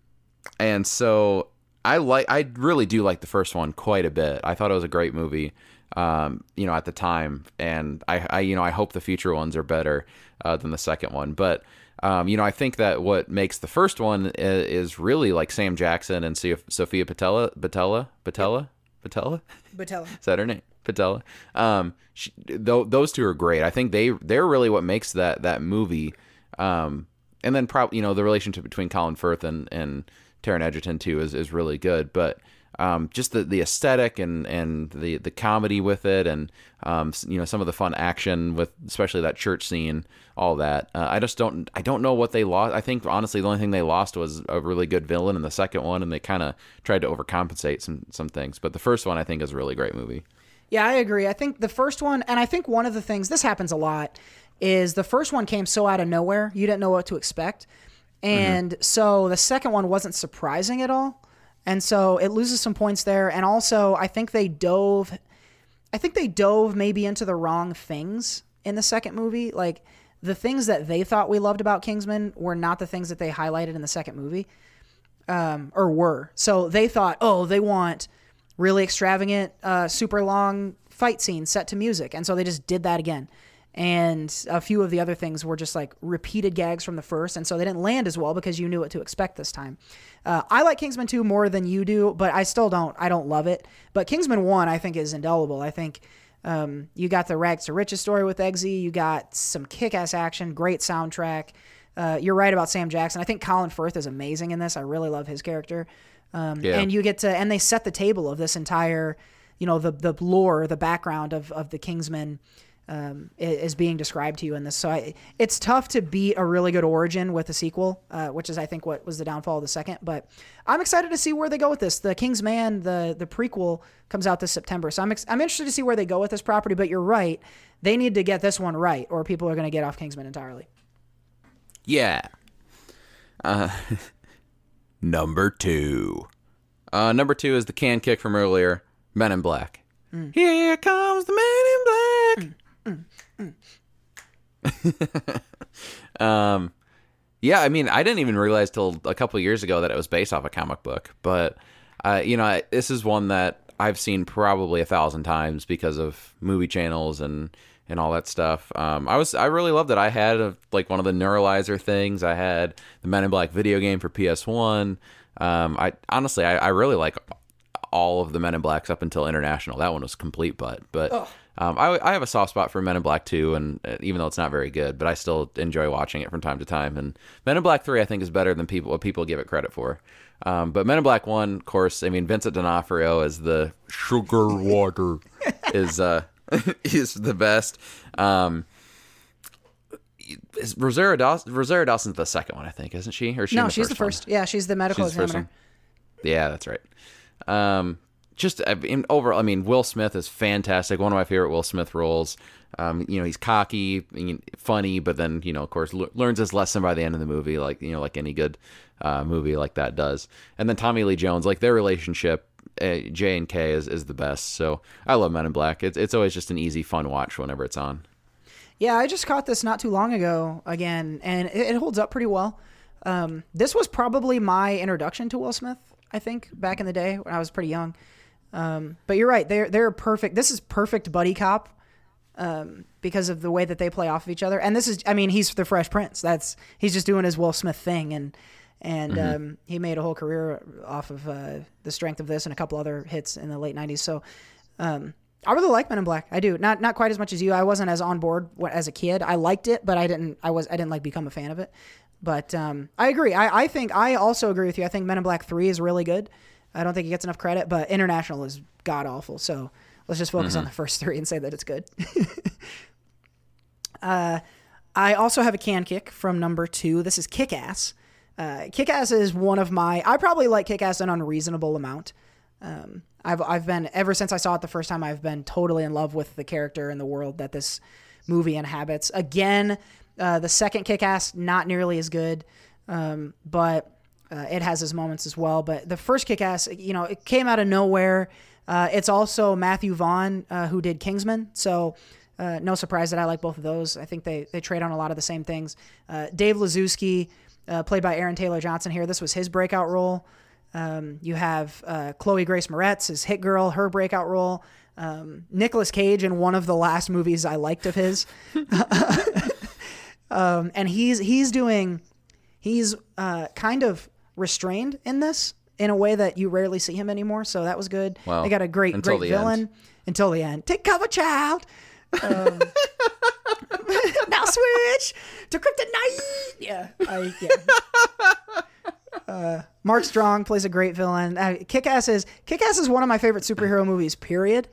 and so I like I really do like the first one quite a bit. I thought it was a great movie, um, you know, at the time. And I, I you know I hope the future ones are better uh, than the second one. But um, you know, I think that what makes the first one is, is really like Sam Jackson and Sophia Patella Patella Patella Patella Patella. Is that her name? Patella. Um, she, th- those two are great. I think they, they're really what makes that, that movie. Um, and then probably, you know, the relationship between Colin Firth and, and Taron Egerton too is, is really good, but, um, just the, the aesthetic and, and the, the comedy with it. And, um, you know, some of the fun action with, especially that church scene, all that, uh, I just don't, I don't know what they lost. I think honestly, the only thing they lost was a really good villain in the second one. And they kind of tried to overcompensate some, some things, but the first one I think is a really great movie. Yeah, I agree. I think the first one, and I think one of the things, this happens a lot, is the first one came so out of nowhere, you didn't know what to expect. And mm-hmm. so the second one wasn't surprising at all. And so it loses some points there. And also, I think they dove, I think they dove maybe into the wrong things in the second movie. Like, the things that they thought we loved about Kingsman were not the things that they highlighted in the second movie, um, or were. So they thought, oh, they want really extravagant, uh, super long fight scene set to music. And so they just did that again. And a few of the other things were just like repeated gags from the first. And so they didn't land as well because you knew what to expect this time. Uh, I like Kingsman two more than you do, but I still don't, I don't love it. But Kingsman one, I think, is indelible. I think um, you got the rags to riches story with Eggsy. You got some kick-ass action, great soundtrack. Uh, you're right about Sam Jackson. I think Colin Firth is amazing in this. I really love his character. Um, yeah. And you get to, and they set the table of this entire, you know, the the lore, the background of, of the Kingsman um, is being described to you in this. So I, it's tough to beat a really good origin with a sequel, uh, which is, I think, what was the downfall of the second. But I'm excited to see where they go with this. The Kingsman, the the prequel, comes out this September. So I'm ex- I'm interested to see where they go with this property. But you're right. They need to get this one right, or people are going to get off Kingsman entirely. Yeah. Uh, number two. Uh, number two is the can kick from earlier, Men in Black. Mm. Here comes the Men in Black. Mm, mm, mm. um, yeah, I mean, I didn't even realize till a couple of years ago that it was based off a comic book. But, uh, you know, I, this is one that I've seen probably a thousand times because of movie channels and... and all that stuff. Um, I was I really loved it. I had a, like one of the Neuralizer things. I had the Men in Black video game for P S one. Um, I honestly I, I really like all of the Men in Blacks up until International. That one was complete butt. But um, I, I have a soft spot for Men in Black two, and uh, even though it's not very good, but I still enjoy watching it from time to time. And Men in Black three I think is better than people what people give it credit for. Um, but Men in Black one, of course, I mean Vincent D'Onofrio as the sugar water is. Uh, is the best. Um, is Rosario Dawson, Rosario Dawson's the second one, I think, isn't she? Or is she no, the she's first the first. One? Yeah, she's the medical she's examiner. The yeah, that's right. Um, just I mean, overall, I mean, Will Smith is fantastic. One of my favorite Will Smith roles. Um, you know, he's cocky, funny, but then you know, of course, l- learns his lesson by the end of the movie, like you know, like any good uh, movie like that does. And then Tommy Lee Jones, like their relationship. Uh, J and K is, is the best. So I love Men in Black. It's it's always just an easy, fun watch whenever it's on. Yeah, I just caught this not too long ago again, and it, it holds up pretty well. Um, this was probably my introduction to Will Smith, I think, back in the day when I was pretty young. Um, but you're right; they're they're perfect. This is perfect buddy cop um, because of the way that they play off of each other. And this is, I mean, he's the Fresh Prince. That's he's just doing his Will Smith thing and. And mm-hmm. um, he made a whole career off of uh, the strength of this and a couple other hits in the late nineties. So um, I really like Men in Black. I do not not quite as much as you. I wasn't as on board as a kid. I liked it, but I didn't. I was I didn't like become a fan of it. But um, I agree. I, I think I also agree with you. I think Men in Black three is really good. I don't think it gets enough credit, but International is god awful. So let's just focus mm-hmm. on the first three and say that it's good. uh, I also have a can kick from number two. This is Kick-Ass. Uh, Kick-Ass is one of my... I probably like Kick-Ass an unreasonable amount. Um, I've I've been... Ever since I saw it the first time, I've been totally in love with the character and the world that this movie inhabits. Again, uh, the second Kick-Ass, not nearly as good, um, but uh, it has its moments as well. But the first Kick-Ass, you know, it came out of nowhere. Uh, it's also Matthew Vaughn, uh, who did Kingsman, so... Uh, no surprise that I like both of those. I think they, they trade on a lot of the same things. Uh, Dave Liszewski... Uh, played by Aaron Taylor Johnson here. This was his breakout role. Um, you have uh, Chloe Grace Moretz as Hit Girl, her breakout role. Um, Nicolas Cage in one of the last movies I liked of his. um, and he's he's doing, he's uh, kind of restrained in this in a way that you rarely see him anymore. So that was good. Wow. They got a great, until great villain end. Until the end. Take cover, child. Um, now switch to kryptonite. Yeah, I, yeah. Uh, Mark Strong plays a great villain. Uh, Kick-Ass is Kick-Ass is one of my favorite superhero movies. Period.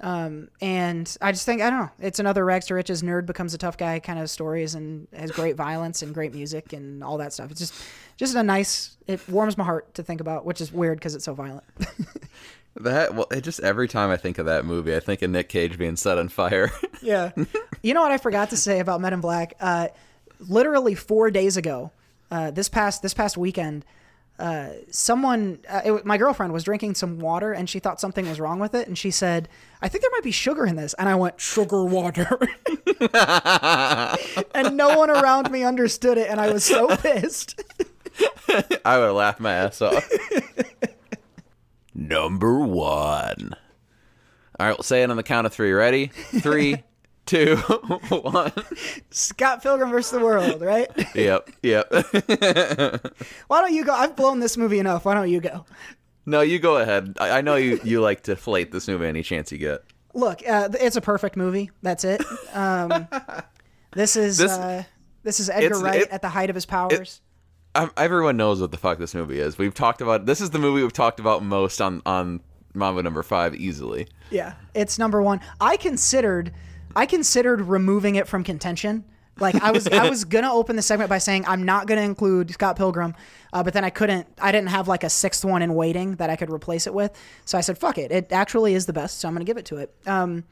Um, and I just think I don't know. It's another rags to riches nerd becomes a tough guy kind of stories and has great violence and great music and all that stuff. It's just just a nice. It warms my heart to think about, which is weird because it's so violent. That well, it just every time I think of that movie, I think of Nick Cage being set on fire. Yeah, you know what I forgot to say about Men in Black? Uh, literally four days ago, uh, this past this past weekend, uh, someone, uh, it, my girlfriend was drinking some water and she thought something was wrong with it, and she said, "I think there might be sugar in this," and I went, "Sugar water," and no one around me understood it, and I was so pissed. I would have laughed my ass off. Number one. All right, we'll say it on the count of three. Ready? Three, two, one. Scott Pilgrim versus the World, right? Yep, yep. Why don't you go? I've blown this movie enough. Why don't you go? No, you go ahead. I, I know you, you like to flate this movie any chance you get. Look, uh, it's a perfect movie. That's it. Um, this is... This, uh, This is Edgar it's, Wright it, at the height of his powers. It, it, everyone knows what the fuck this movie is. We've talked about this is the movie we've talked about most on on Mambo Number Five easily. Yeah, it's number one. I considered I considered removing it from contention. Like I was I was gonna open the segment by saying I'm not gonna include Scott Pilgrim, uh, but then I couldn't. I didn't have like a sixth one in waiting that I could replace it with. So I said fuck it. It actually is the best, so I'm gonna give it to it. Um,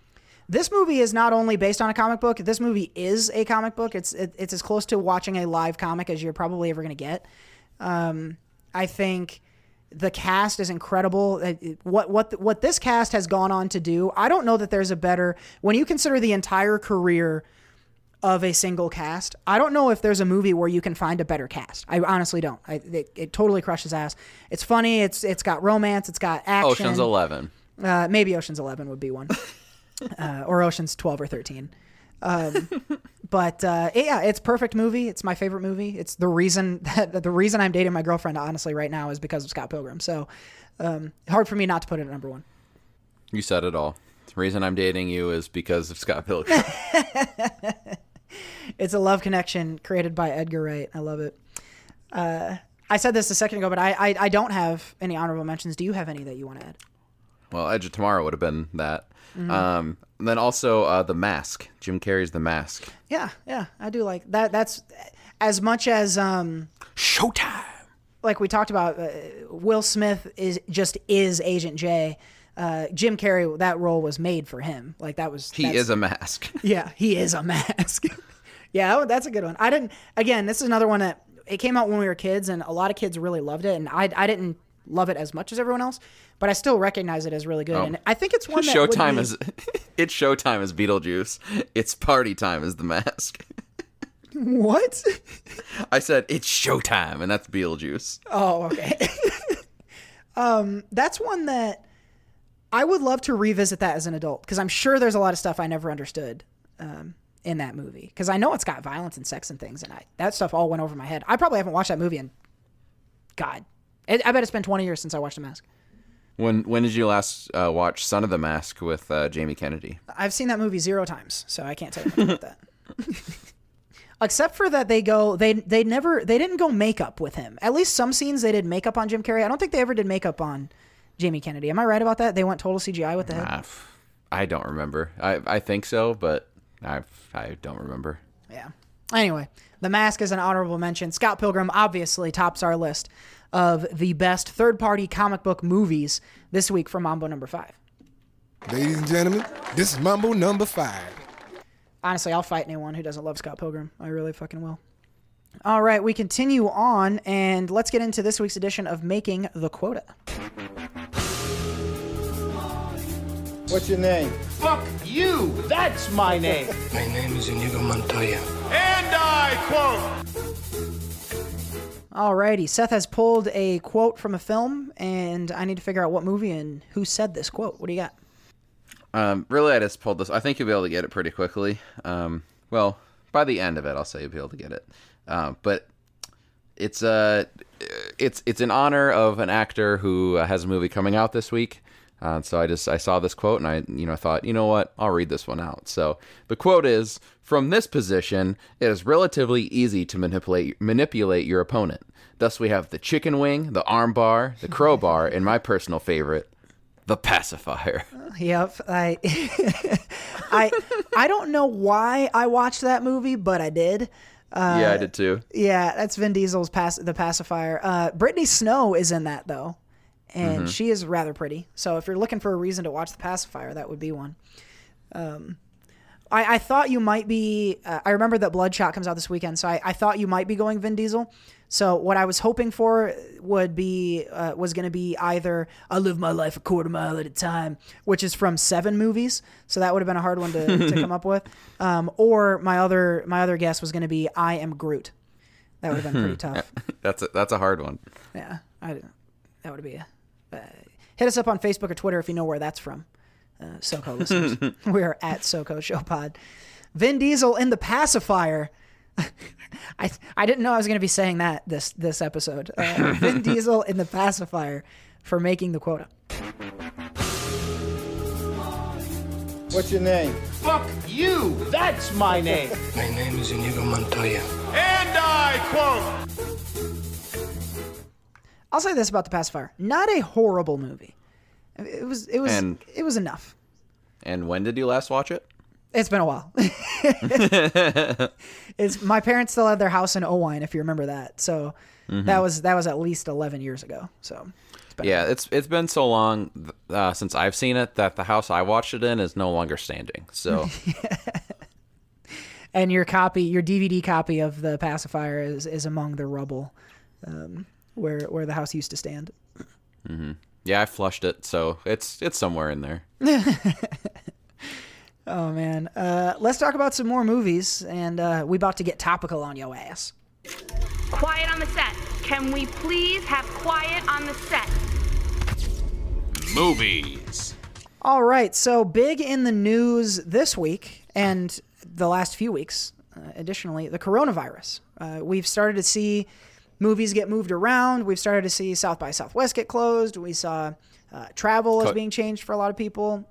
This movie is not only based on a comic book. This movie is a comic book. It's it, it's as close to watching a live comic as you're probably ever going to get. Um, I think the cast is incredible. What what what this cast has gone on to do, I don't know that there's a better. When you consider the entire career of a single cast, I don't know if there's a movie where you can find a better cast. I honestly don't. I, it, it totally crushes ass. It's funny. It's it's got romance. It's got action. Ocean's Eleven. Uh, maybe Ocean's Eleven would be one. Uh, or Ocean's twelve or thirteen. Um, but uh, yeah, it's a perfect movie. It's my favorite movie. It's the reason that the reason I'm dating my girlfriend, honestly, right now is because of Scott Pilgrim. So um, hard for me not to put it at number one. You said it all. The reason I'm dating you is because of Scott Pilgrim. It's a love connection created by Edgar Wright. I love it. Uh, I said this a second ago, but I, I, I don't have any honorable mentions. Do you have any that you want to add? Well, Edge of Tomorrow would have been that. Mm-hmm. Um, and then also uh, The Mask, Jim Carrey's The Mask. Yeah, yeah, I do like that. That's as much as um, Showtime. Like we talked about, uh, Will Smith is just is Agent J. Uh, Jim Carrey, that role was made for him. Like that was he is a mask. Yeah, he is a mask. Yeah, that's a good one. I didn't. Again, this is another one that it came out when we were kids, and a lot of kids really loved it, and I I didn't. love it as much as everyone else, but I still recognize it as really good. Oh. And I think it's one that Showtime be... is it's Showtime is Beetlejuice. It's Party Time is The Mask. What? I said it's Showtime and that's Beetlejuice. Oh, okay. um, that's one that I would love to revisit that as an adult because I'm sure there's a lot of stuff I never understood um, in that movie because I know it's got violence and sex and things and I, that stuff all went over my head. I probably haven't watched that movie in God. I bet it's been twenty years since I watched The Mask. When when did you last uh, watch Son of the Mask with uh, Jamie Kennedy? I've seen that movie zero times, so I can't tell you about that. Except for that they go they they never they didn't go makeup with him. At least some scenes they did makeup on Jim Carrey. I don't think they ever did makeup on Jamie Kennedy. Am I right about that? They went total C G I with the head. Uh, I don't remember. I I think so, but I I don't remember. Yeah. Anyway, The Mask is an honorable mention. Scott Pilgrim obviously tops our list of the best third-party comic book movies this week for Mambo Number Five. Ladies and gentlemen, this is Mambo Number Five. Honestly, I'll fight anyone who doesn't love Scott Pilgrim. I really fucking will. All right, we continue on, and let's get into this week's edition of Making the Quota. What's your name? Fuck you! That's my name! My name is Inigo Montoya. And I quote... Alrighty, Seth has pulled a quote from a film, and I need to figure out what movie and who said this quote. What do you got? Um, really, I just pulled this. I think you'll be able to get it pretty quickly. Um, well, by the end of it, I'll say you'll be able to get it. Uh, but it's uh, it's it's in honor of an actor who has a movie coming out this week. Uh, so I just I saw this quote, and I you know thought, you know what, I'll read this one out. So the quote is, "From this position, it is relatively easy to manipulate manipulate your opponent. Thus we have the chicken wing, the arm bar, the crowbar, and my personal favorite, the pacifier." Yep. I I I don't know why I watched that movie, but I did. Uh, yeah, I did too. Yeah, that's Vin Diesel's pass, the pacifier. Uh, Brittany Snow is in that, though. And mm-hmm. she is rather pretty. So if you're looking for a reason to watch The Pacifier, that would be one. Um, I, I thought you might be... Uh, I remember that Bloodshot comes out this weekend, so I, I thought you might be going Vin Diesel. So what I was hoping for would be uh, was going to be either I live my life a quarter mile at a time, which is from seven movies. So that would have been a hard one to, to come up with. Um, or my other my other guess was going to be I am Groot. That would have been pretty tough. that's, a, that's a hard one. Yeah. I, that would be... a Uh, hit us up on Facebook or Twitter if you know where that's from. Uh, SoCo listeners. We are at SoCo Show Pod. Vin Diesel in the pacifier. I I didn't know I was going to be saying that this this episode. Uh, Vin Diesel in the pacifier for making the quota. What's your name? Fuck you! That's my name! My name is Inigo Montoya. And I quote... I'll say this about The Pacifier. Not a horrible movie. It was it was, and, it was enough. And when did you last watch it? It's been a while. It's my parents still had their house in Owine, if you remember that. So mm-hmm. that was that was at least eleven years ago. So it's been yeah, it's it's been so long uh, since I've seen it that the house I watched it in is no longer standing. So and your copy, your D V D copy of The Pacifier is is among the rubble, um, where where the house used to stand. Mm-hmm. Yeah, I flushed it, so it's it's somewhere in there. Oh, man. Uh, let's talk about some more movies, and uh, we about to get topical on your ass. Quiet on the set. Can we please have quiet on the set? Movies. All right, so big in the news this week and the last few weeks, uh, additionally, the coronavirus. Uh, we've started to see movies get moved around. We've started to see South by Southwest get closed. We saw uh, travel Co- as being changed for a lot of people.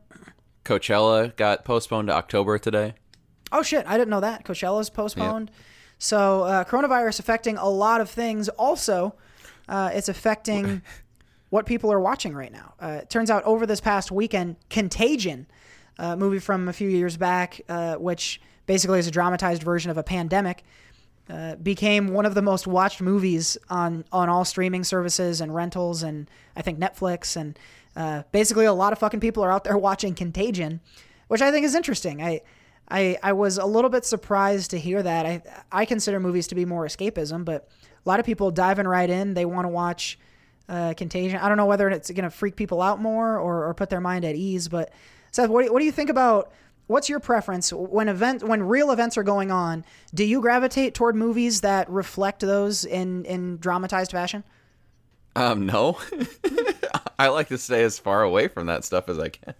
Coachella got postponed to October today. Oh, shit. I didn't know that. Coachella's postponed. Yep. So uh, coronavirus affecting a lot of things. Also, uh, it's affecting what people are watching right now. Uh, it turns out over this past weekend, Contagion, a movie from a few years back, uh, which basically is a dramatized version of a pandemic, uh, became one of the most watched movies on, on all streaming services and rentals and I think Netflix and Uh, basically, a lot of fucking people are out there watching Contagion, which I think is interesting. I, I, I was a little bit surprised to hear that. I, I consider movies to be more escapism, but a lot of people diving right in. They want to watch uh, Contagion. I don't know whether it's going to freak people out more or, or put their mind at ease. But Seth, what do you, what do you think about? What's your preference when event when real events are going on? Do you gravitate toward movies that reflect those in in dramatized fashion? Um, no. I like to stay as far away from that stuff as I can.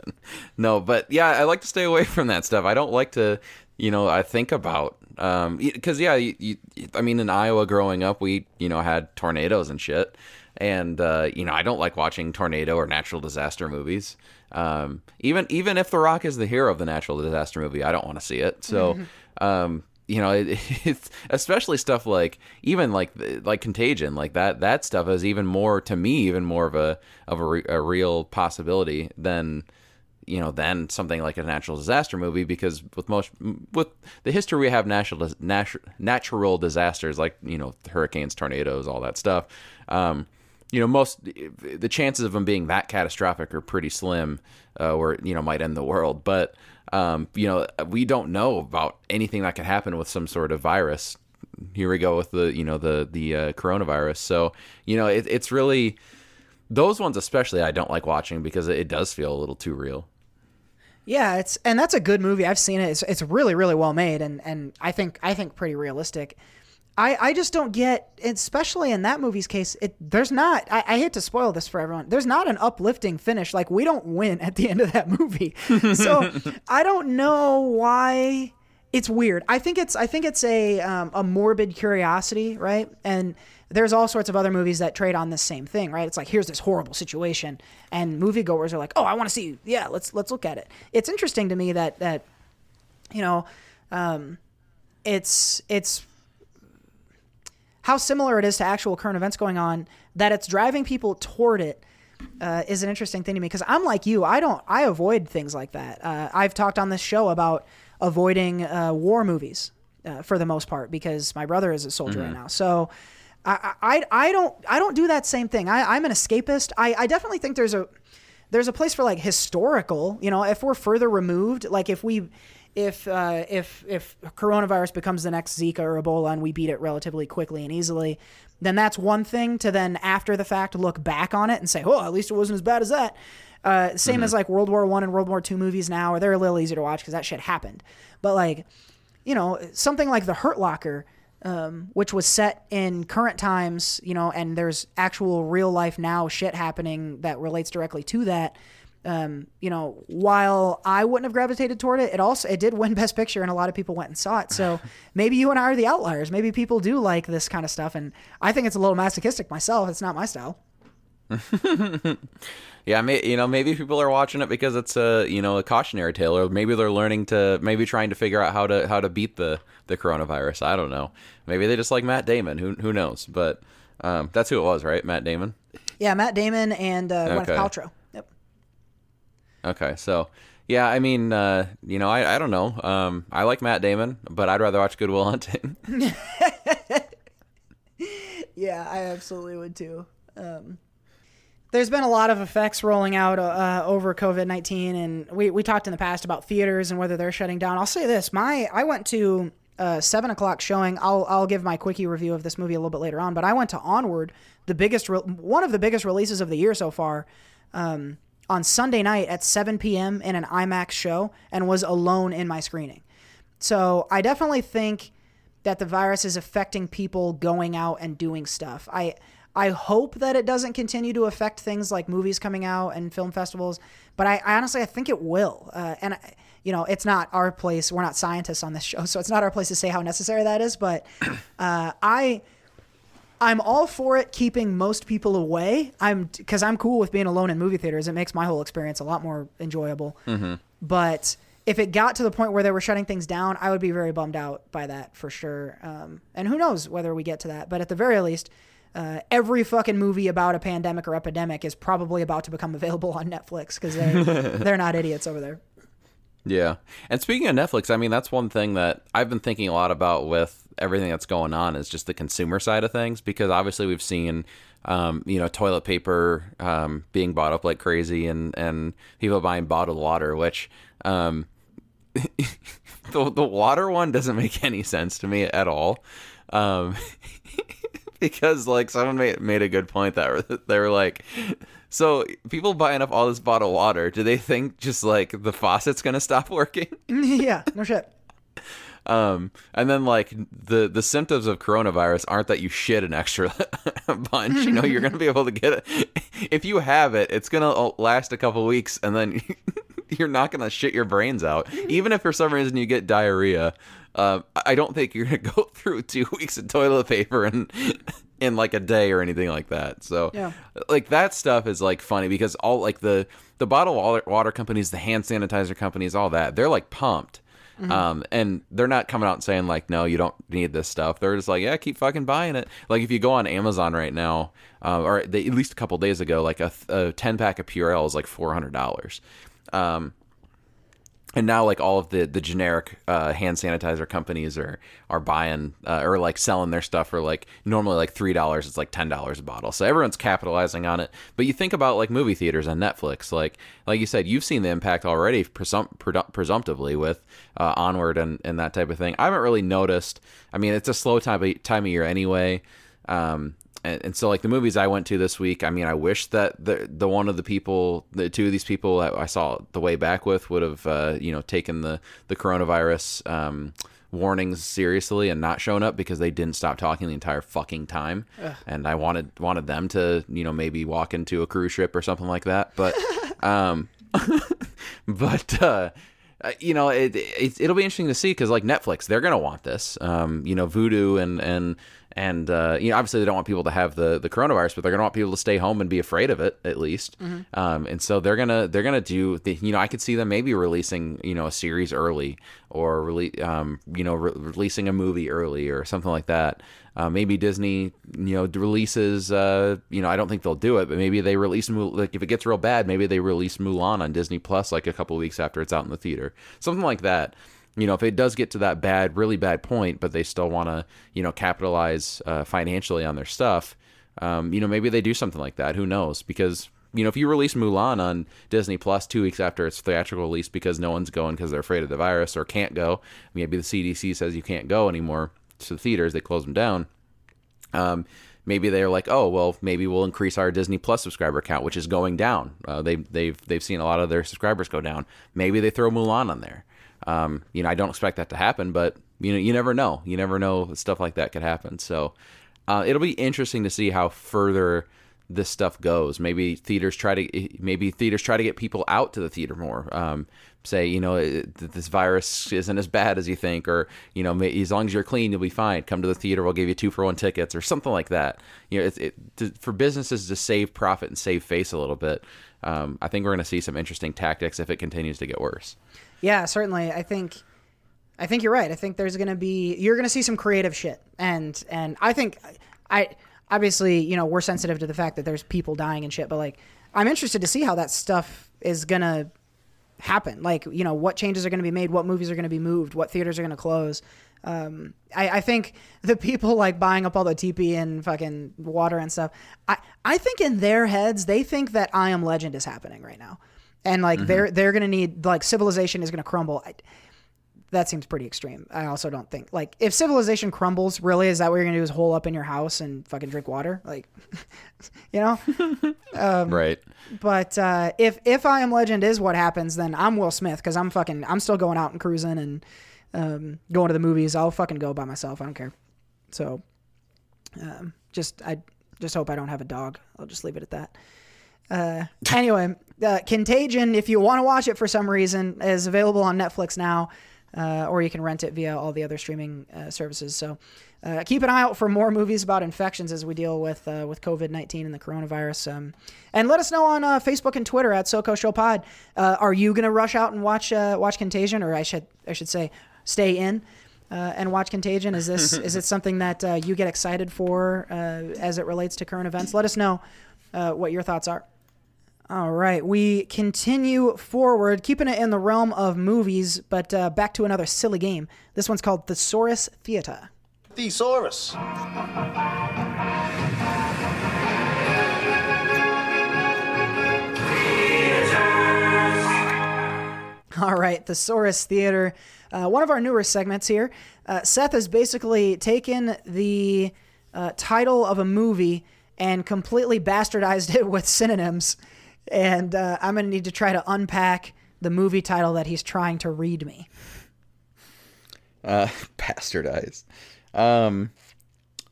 No, but yeah, I like to stay away from that stuff. I don't like to, you know, I think about, um, cause yeah, you, you, I mean, in Iowa growing up, we, you know, had tornadoes and shit. And, uh, you know, I don't like watching tornado or natural disaster movies. Um, even, even if The Rock is the hero of the natural disaster movie, I don't want to see it. So, um, you know, it, it's especially stuff like even like like Contagion, like that that stuff is even more to me, even more of a of a, re, a real possibility than, you know, than something like a natural disaster movie, because with most with the history we have natural natural natural disasters like, you know, hurricanes, tornadoes, all that stuff. Um, you know, most the chances of them being that catastrophic are pretty slim, uh, or, you know, might end the world, but. Um, you know, we don't know about anything that could happen with some sort of virus. Here we go with the, you know, the, the, uh, coronavirus. So, you know, it, it's really, those ones especially I don't like watching because it does feel a little too real. Yeah. It's, and that's a good movie. I've seen it. It's, it's really, really well made. And, and I think, I think pretty realistic. I, I just don't get, especially in that movie's case, it, there's not, I, I hate to spoil this for everyone, there's not an uplifting finish. Like, we don't win at the end of that movie. So I don't know why it's weird. I think it's, I think it's a, um, a morbid curiosity, right? And there's all sorts of other movies that trade on this same thing, right? It's like, here's this horrible situation. And moviegoers are like, oh, I want to see you. Yeah, let's, let's look at it. It's interesting to me that, that, you know, um, it's, it's, how similar it is to actual current events going on, that it's driving people toward it, uh, is an interesting thing to me. Because I'm like you, I don't, I avoid things like that. Uh, I've talked on this show about avoiding uh, war movies uh, for the most part because my brother is a soldier mm-hmm. right now. So I, I, I don't, I don't do that same thing. I, I'm an escapist. I, I definitely think there's a, there's a place for like historical. You know, if we're further removed, like if we. If uh, if if coronavirus becomes the next Zika or Ebola and we beat it relatively quickly and easily, then that's one thing to then after the fact look back on it and say, oh, at least it wasn't as bad as that. Uh, same mm-hmm. as like World War One and World War Two movies now, or they're a little easier to watch because that shit happened. But like, you know, something like The Hurt Locker, um, which was set in current times, you know, and there's actual real life now shit happening that relates directly to that. Um, you know, while I wouldn't have gravitated toward it, it also, it did win Best Picture and a lot of people went and saw it. So maybe you and I are the outliers. Maybe people do like this kind of stuff. And I think it's a little masochistic myself. It's not my style. Yeah, may, you know, maybe people are watching it because it's a, you know, a cautionary tale, or maybe they're learning to, maybe trying to figure out how to how to beat the, the coronavirus. I don't know. Maybe they just like Matt Damon. Who who knows? But um, that's who it was, right? Matt Damon. Yeah, Matt Damon and uh, okay. Gwyneth Paltrow. Yep. Okay, so yeah, I mean, uh, you know, I I don't know. Um, I like Matt Damon, but I'd rather watch Good Will Hunting. Yeah, I absolutely would too. Um, There's been a lot of effects rolling out uh, over COVID nineteen, and we, we talked in the past about theaters and whether they're shutting down. I'll say this. My I went to a seven o'clock showing. I'll I'll give my quickie review of this movie a little bit later on, but I went to Onward, the biggest re- one of the biggest releases of the year so far, um, on Sunday night at seven p.m. in an IMAX show, and was alone in my screening. So I definitely think that the virus is affecting people going out and doing stuff. I... I hope that it doesn't continue to affect things like movies coming out and film festivals, but I, I honestly, I think it will. Uh, and, I, you know, it's not our place. We're not scientists on this show, so it's not our place to say how necessary that is. But uh, I, I'm all for it keeping most people away. I'm because I'm cool with being alone in movie theaters. It makes my whole experience a lot more enjoyable. Mm-hmm. But if it got to the point where they were shutting things down, I would be very bummed out by that for sure. Um, and who knows whether we get to that. But at the very least... Uh, every fucking movie about a pandemic or epidemic is probably about to become available on Netflix because they, they're not idiots over there. Yeah. And speaking of Netflix, I mean, that's one thing that I've been thinking a lot about with everything that's going on is just the consumer side of things, because obviously we've seen, um, you know, toilet paper um, being bought up like crazy and, and people buying bottled water, which... Um, the, the water one doesn't make any sense to me at all. Um Because, like, someone made, made a good point that they were like, so people buying up all this bottled water, do they think just, like, the faucet's going to stop working? Yeah, no shit. Um, and then, like, the, the symptoms of coronavirus aren't that you shit an extra bunch. You know, you're going to be able to get it. If you have it, it's going to last a couple weeks, and then you're not going to shit your brains out. Even if for some reason you get diarrhea. Uh, I don't think you're going to go through two weeks of toilet paper in, in like a day or anything like that. So yeah. Like that stuff is like funny because all like the, the bottled water companies, the hand sanitizer companies, all that, they're like pumped. Mm-hmm. Um, and they're not coming out and saying like, no, you don't need this stuff. They're just like, yeah, keep fucking buying it. Like if you go on Amazon right now, uh, or they, at least a couple days ago, like a, a ten pack of Purell is like four hundred dollars. Um, And now, like, all of the, the generic uh, hand sanitizer companies are, are buying uh, or, like, selling their stuff for, like, normally, like, three dollars. It's, like, ten dollars a bottle. So everyone's capitalizing on it. But you think about, like, movie theaters and Netflix. Like like you said, you've seen the impact already presum- presumptively with uh, Onward and, and that type of thing. I haven't really noticed. I mean, it's a slow time of, time of year anyway. Um And, and so, like, the movies I went to this week, I mean, I wish that the the one of the people, the two of these people I, I saw the way back with would have, uh, you know, taken the, the coronavirus um, warnings seriously and not shown up because they didn't stop talking the entire fucking time. Ugh. And I wanted wanted them to, you know, maybe walk into a cruise ship or something like that. But, um, but, uh, you know, it, it, it'll be interesting to see because, like, Netflix, they're going to want this, um, you know, Voodoo and, and, And, uh, you know, obviously they don't want people to have the, the coronavirus, but they're going to want people to stay home and be afraid of it, at least. Mm-hmm. Um, and so they're going to they're gonna do, the, you know, I could see them maybe releasing, you know, a series early or, rele- um, you know, re- releasing a movie early or something like that. Uh, maybe Disney, you know, releases, uh, you know, I don't think they'll do it, but maybe they release, like if it gets real bad, maybe they release Mulan on Disney Plus like a couple of weeks after it's out in the theater. Something like that. You know, if it does get to that bad, really bad point, but they still want to, you know, capitalize uh, financially on their stuff, um, you know, maybe they do something like that. Who knows? Because, you know, if you release Mulan on Disney Plus two weeks after its theatrical release because no one's going because they're afraid of the virus or can't go, maybe the C D C says you can't go anymore to the theaters, they close them down. Um, maybe they're like, oh, well, maybe we'll increase our Disney Plus subscriber count, which is going down. Uh, they, they've, they've seen a lot of their subscribers go down. Maybe they throw Mulan on there. Um, you know, I don't expect that to happen, but you know, you never know. You never know stuff like that could happen. So, uh, it'll be interesting to see how further this stuff goes. Maybe theaters try to maybe theaters try to get people out to the theater more. Um, say, you know, this virus isn't as bad as you think, or, you know, as long as you're clean, you'll be fine. Come to the theater, we'll give you two for one tickets or something like that. You know, it's it, for businesses to save profit and save face a little bit. Um, I think we're going to see some interesting tactics if it continues to get worse. Yeah, certainly. I think, I think you're right. I think there's going to be, you're going to see some creative shit. And, and I think I, obviously, you know, we're sensitive to the fact that there's people dying and shit, but like, I'm interested to see how that stuff is going to happen. Like, you know, what changes are going to be made, what movies are going to be moved, what theaters are going to close. Um, I, I think the people like buying up all the teepee and fucking water and stuff, I, I think in their heads, they think that I Am Legend is happening right now. And like, mm-hmm. they're, they're going to need, like, civilization is going to crumble. I, that seems pretty extreme. I also don't think, like, if civilization crumbles, really, is that what you're going to do, is hole up in your house and fucking drink water? Like, you know? Um, right. But uh, if, if I Am Legend is what happens, then I'm Will Smith. Cause I'm fucking, I'm still going out and cruising and, um, going to the movies. I'll fucking go by myself. I don't care. So, um, just, I just hope I don't have a dog. I'll just leave it at that. Uh, anyway, uh, Contagion, if you want to watch it for some reason, is available on Netflix now, uh, or you can rent it via all the other streaming uh, services. So, uh, keep an eye out for more movies about infections as we deal with, uh, with COVID nineteen and the coronavirus. Um, and let us know on, uh, Facebook and Twitter at SoCo Show Pod. Uh, are you going to rush out and watch, uh, watch Contagion, or I should, I should say, stay in uh, and watch Contagion? Is this is it something that uh, you get excited for uh, as it relates to current events? Let us know uh, what your thoughts are. All right, we continue forward, keeping it in the realm of movies, but uh, back to another silly game. This one's called Thesaurus Theater. Thesaurus. All right, Thesaurus Theater, uh, one of our newer segments here. Uh, Seth has basically taken the uh, title of a movie and completely bastardized it with synonyms. And uh, I'm going to need to try to unpack the movie title that he's trying to read me. Uh, bastardized. Um,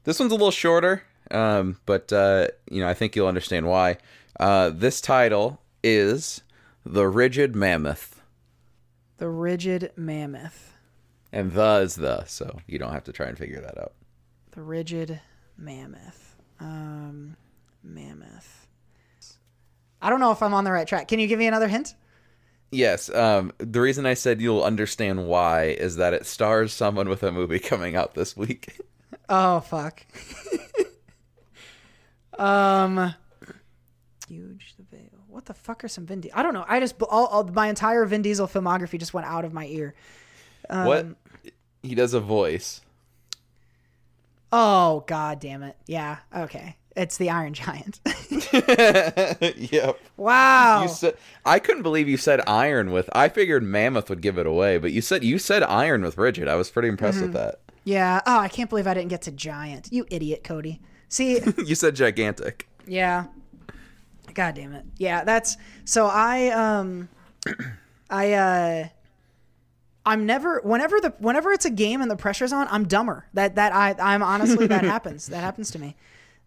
this one's a little shorter, um, but uh, you know, I think you'll understand why. Uh, this title is The Rigid Mammoth. The Rigid Mammoth. And the is the, so you don't have to try and figure that out. The Rigid Mammoth. Um, mammoth. I don't know if I'm on the right track. Can you give me another hint? Yes. Um, the reason I said you'll understand why is that it stars someone with a movie coming out this week. Oh, fuck. um, huge. What the fuck are some Vin Diesel? I don't know. I just, all, all, my entire Vin Diesel filmography just went out of my ear. Um, what? He does a voice. Oh, God damn it. Yeah. Okay. It's the Iron Giant. Yep. Wow. You said, I couldn't believe you said Iron with. I figured Mammoth would give it away, but you said you said Iron with Rigid. I was pretty impressed mm-hmm. with that. Yeah. Oh, I can't believe I didn't get to Giant. You idiot, Cody. See. You said Gigantic. Yeah. God damn it. Yeah. That's so. I um, I uh, I'm never. Whenever the whenever it's a game and the pressure's on, I'm dumber. That that I I'm honestly that happens. That happens to me.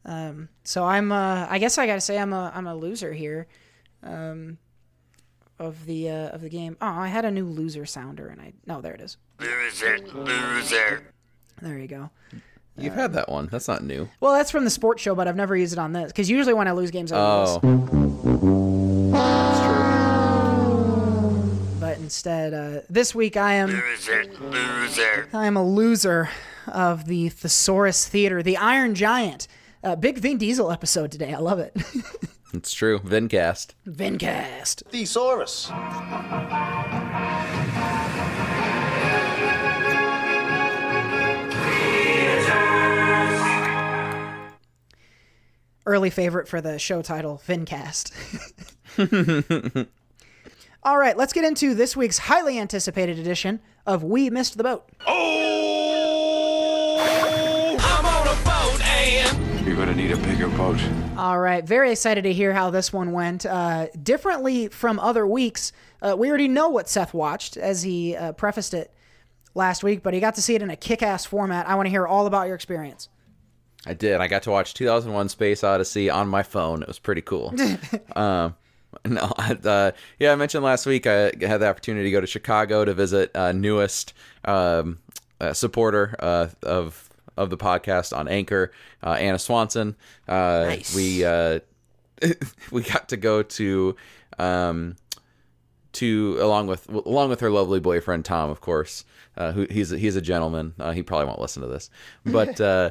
Um, so I'm, uh, I guess I gotta say I'm a, I'm a loser here, um, of the, uh, of the game. Oh, I had a new loser sounder and I, no, there it is. Loser, loser. There you go. You've uh, had that one. That's not new. Well, that's from the sports show, but I've never used it on this. Cause usually when I lose games, I lose. Oh. That's true. But instead, uh, this week I am, loser, loser. I am a loser of the Thesaurus Theater, the Iron Giant. Uh, big Vin Diesel episode today. I love it. It's true. Vincast. Vincast. Thesaurus. Early favorite for the show title, Vincast. All right, let's get into this week's highly anticipated edition of We Missed the Boat. Oh! I'm on a boat and... You're going to need a bigger boat. All right. Very excited to hear how this one went. Uh, differently from other weeks, uh, we already know what Seth watched as he uh, prefaced it last week, but he got to see it in a kick-ass format. I want to hear all about your experience. I did. I got to watch two thousand one Space Odyssey on my phone. It was pretty cool. um, no, I, uh, yeah, I mentioned last week I had the opportunity to go to Chicago to visit uh, newest um, uh, supporter uh, of of the podcast on Anchor, uh, Anna Swanson. Uh, nice. We uh, we got to go to um, to along with along with her lovely boyfriend Tom, of course. Uh, who he's a, he's a gentleman. Uh, he probably won't listen to this, but. Uh,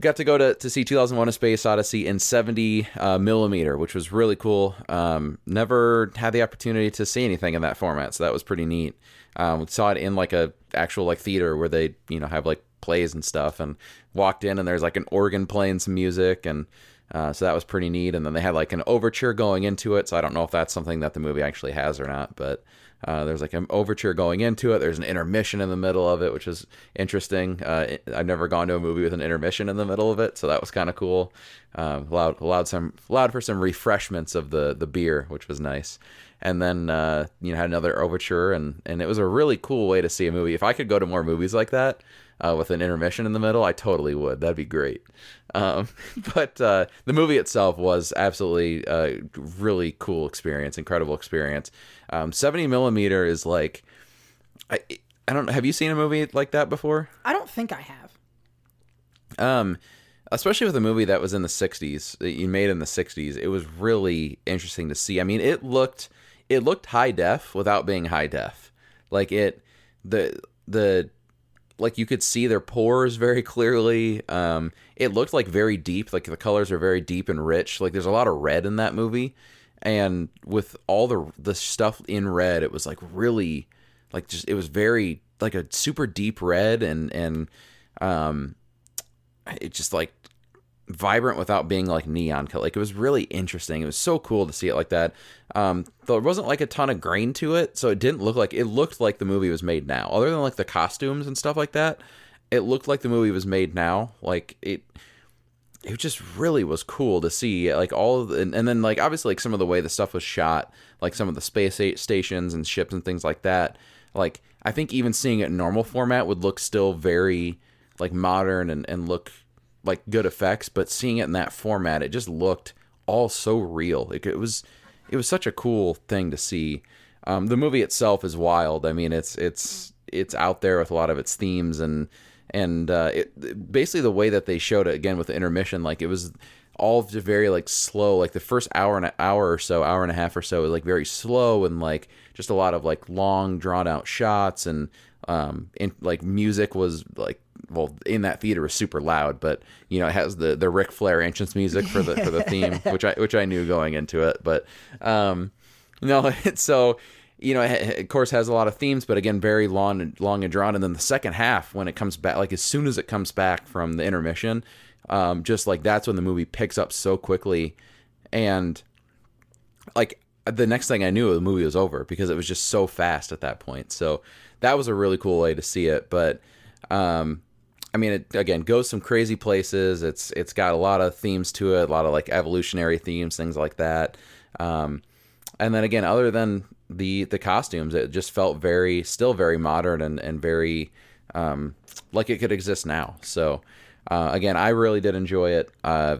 Got to go to, to see two thousand one A Space Odyssey in seventy uh, millimeter, which was really cool. Um, never had the opportunity to see anything in that format, so that was pretty neat. Um, we saw it in like a actual like theater where they you know have like plays and stuff, and walked in and there's like an organ playing some music, and uh, so that was pretty neat. And then they had like an overture going into it, so I don't know if that's something that the movie actually has or not, but. Uh, there's like an overture going into it. There's an intermission in the middle of it, which is interesting. Uh, I've never gone to a movie with an intermission in the middle of it, so that was kind of cool. Um, allowed allowed some allowed for some refreshments of the the beer, which was nice. And then uh, you know had another overture, and and it was a really cool way to see a movie. If I could go to more movies like that uh, with an intermission in the middle, I totally would. That'd be great. Um, but uh, the movie itself was absolutely a really cool experience, incredible experience. Um, seventy millimeter is like, I I don't know. Have you seen a movie like that before? I don't think I have. Um, especially with a movie that was in the sixties, that you made in the sixties, it was really interesting to see. I mean, it looked it looked high def without being high def. Like it, the the. Like you could see their pores very clearly. Um, it looked like very deep. Like the colors are very deep and rich. Like there's a lot of red in that movie, and with all the the stuff in red, it was like really, like just it was very like a super deep red, and and um, it just like vibrant without being like neon color. Like it was really interesting. It was so cool to see it like that. Um, though it wasn't like a ton of grain to it, so it didn't look like it looked like the movie was made now. Other than like the costumes and stuff like that, it looked like the movie was made now. Like it, it just really was cool to see. Like all of the, and, and then like obviously like some of the way the stuff was shot, like some of the space stations and ships and things like that. Like I think even seeing it in normal format would look still very like modern and and look like good effects, but seeing it in that format, it just looked all so real. Like it was. It was such a cool thing to see. Um, the movie itself is wild. I mean, it's it's it's out there with a lot of its themes and and uh, it, basically the way that they showed it again with the intermission, like it was all just very like slow. Like the first hour and an hour or so, hour and a half or so, was like very slow and like just a lot of like long drawn out shots and um and like music was like. Well, in that theater was super loud, but you know it has the the Ric Flair entrance music for the for the theme, which I which I knew going into it. But um, no, it's so you know it, of course has a lot of themes, but again very long and long and drawn. And then the second half when it comes back, like as soon as it comes back from the intermission, um, just like that's when the movie picks up so quickly, and like the next thing I knew the movie was over because it was just so fast at that point. So that was a really cool way to see it, but. Um, I mean, it, again, goes some crazy places. It's, it's got a lot of themes to it, a lot of like evolutionary themes, things like that. Um, and then again, other than the, the costumes, it just felt very, still very modern and, and very, um, like it could exist now. So, uh, again, I really did enjoy it. Uh,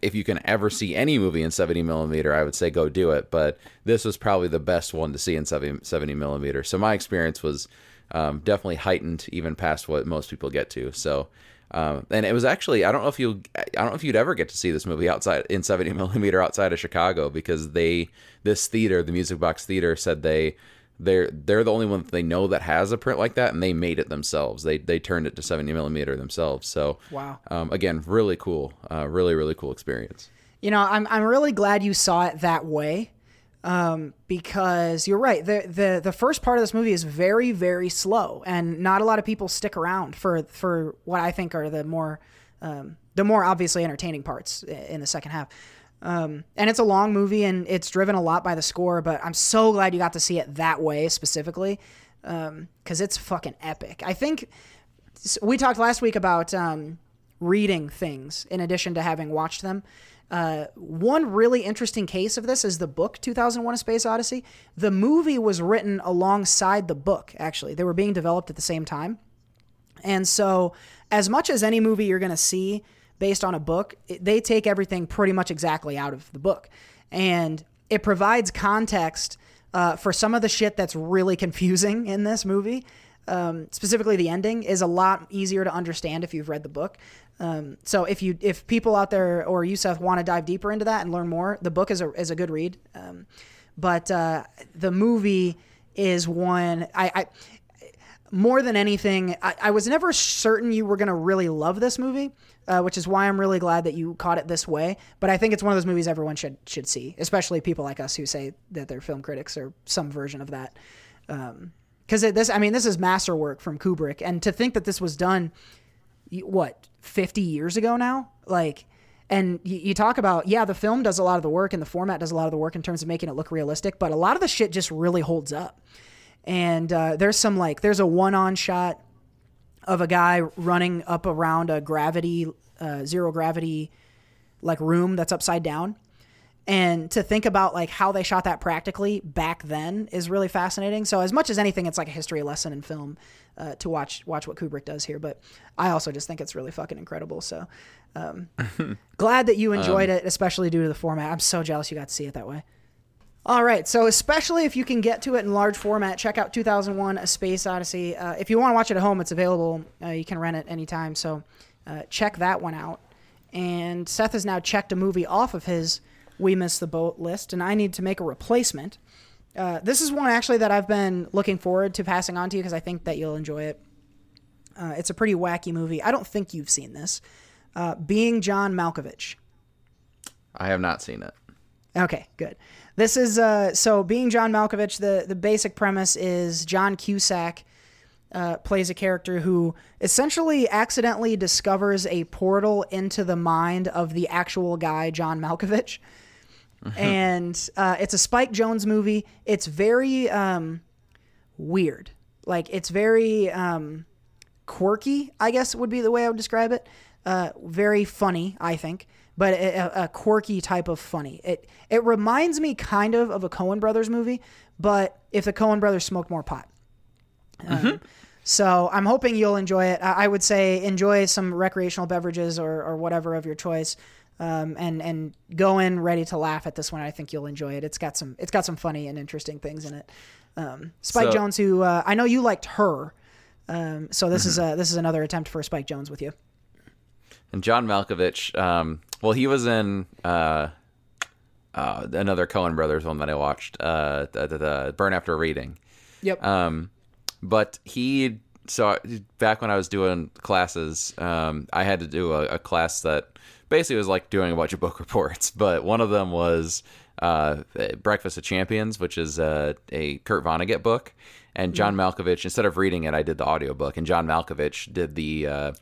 if you can ever see any movie in seventy millimeter, I would say go do it. But this was probably the best one to see in seventy, seventy millimeter. So my experience was, Um, definitely heightened even past what most people get to. So, um, and it was actually, I don't know if you, I don't know if you'd ever get to see this movie outside in seventy millimeter outside of Chicago, because they, this theater, the Music Box Theater said they, they're, they're the only one that they know that has a print like that. And they made it themselves. They, they turned it to seventy millimeter themselves. So, wow. Um, again, really cool, uh, really, really cool experience. You know, I'm, I'm really glad you saw it that way. Um, because you're right. The, the, the first part of this movie is very, very slow, and not a lot of people stick around for, for what I think are the more, um, the more obviously entertaining parts in the second half. Um, and it's a long movie and it's driven a lot by the score, but I'm so glad you got to see it that way specifically. Um, cause it's fucking epic. I think we talked last week about, um, reading things in addition to having watched them. Uh, one really interesting case of this is the book two thousand one: A Space Odyssey. The movie was written alongside the book, actually. They were being developed at the same time. And so as much as any movie you're going to see based on a book, it, they take everything pretty much exactly out of the book. And it provides context uh, for some of the shit that's really confusing in this movie. Um, specifically, the ending is a lot easier to understand if you've read the book. Um, so if you, if people out there or you, Seth, want to dive deeper into that and learn more, the book is a is a good read. Um, but uh, the movie is one I, I more than anything. I, I was never certain you were gonna really love this movie, uh, which is why I'm really glad that you caught it this way. But I think it's one of those movies everyone should should see, especially people like us who say that they're film critics or some version of that. Um, Because this, I mean, this is masterwork from Kubrick, and to think that this was done, what, fifty years ago now? Like, and you, you talk about, yeah, the film does a lot of the work, and the format does a lot of the work in terms of making it look realistic, but a lot of the shit just really holds up. And uh, there's some, like, there's a one-on shot of a guy running up around a gravity, uh, zero gravity, like, room that's upside down. And to think about like how they shot that practically back then is really fascinating. So as much as anything, it's like a history lesson in film uh, to watch watch what Kubrick does here. But I also just think it's really fucking incredible. So um, glad that you enjoyed um, it, especially due to the format. I'm so jealous you got to see it that way. All right. So especially if you can get to it in large format, check out two thousand one, A Space Odyssey. Uh, if you want to watch it at home, it's available. Uh, you can rent it anytime. So uh, check that one out. And Seth has now checked a movie off of his We Missed the Boat list, and I need to make a replacement. Uh, this is one actually that I've been looking forward to passing on to you because I think that you'll enjoy it. Uh, it's a pretty wacky movie. I don't think you've seen this. Uh, Being John Malkovich. I have not seen it. Okay, good. This is, uh, so Being John Malkovich, the, the basic premise is John Cusack uh, plays a character who essentially accidentally discovers a portal into the mind of the actual guy, John Malkovich. And uh, it's a Spike Jonze movie. It's very um, weird. Like, it's very um, quirky, I guess would be the way I would describe it. Uh, very funny, I think, but a, a quirky type of funny. It it reminds me kind of of a Coen Brothers movie, but if the Coen Brothers smoked more pot. Um, mm-hmm. So I'm hoping you'll enjoy it. I, I would say enjoy some recreational beverages or, or whatever of your choice. Um, and, and go in ready to laugh at this one. I think you'll enjoy it. It's got some, it's got some funny and interesting things in it. Um, Spike so, Jonze, who, uh, I know you liked Her. Um, so this mm-hmm. is a, this is another attempt for Spike Jonze with you. And John Malkovich. Um, well, he was in, uh, uh, another Coen Brothers one that I watched, uh, the, the, the Burn After Reading. Yep. Um, but he, so back when I was doing classes, um, I had to do a, a class that, basically it was like doing a bunch of book reports, but one of them was uh, Breakfast of Champions, which is uh, a Kurt Vonnegut book. And John Malkovich, instead of reading it, I did the audiobook. And John Malkovich did the, uh,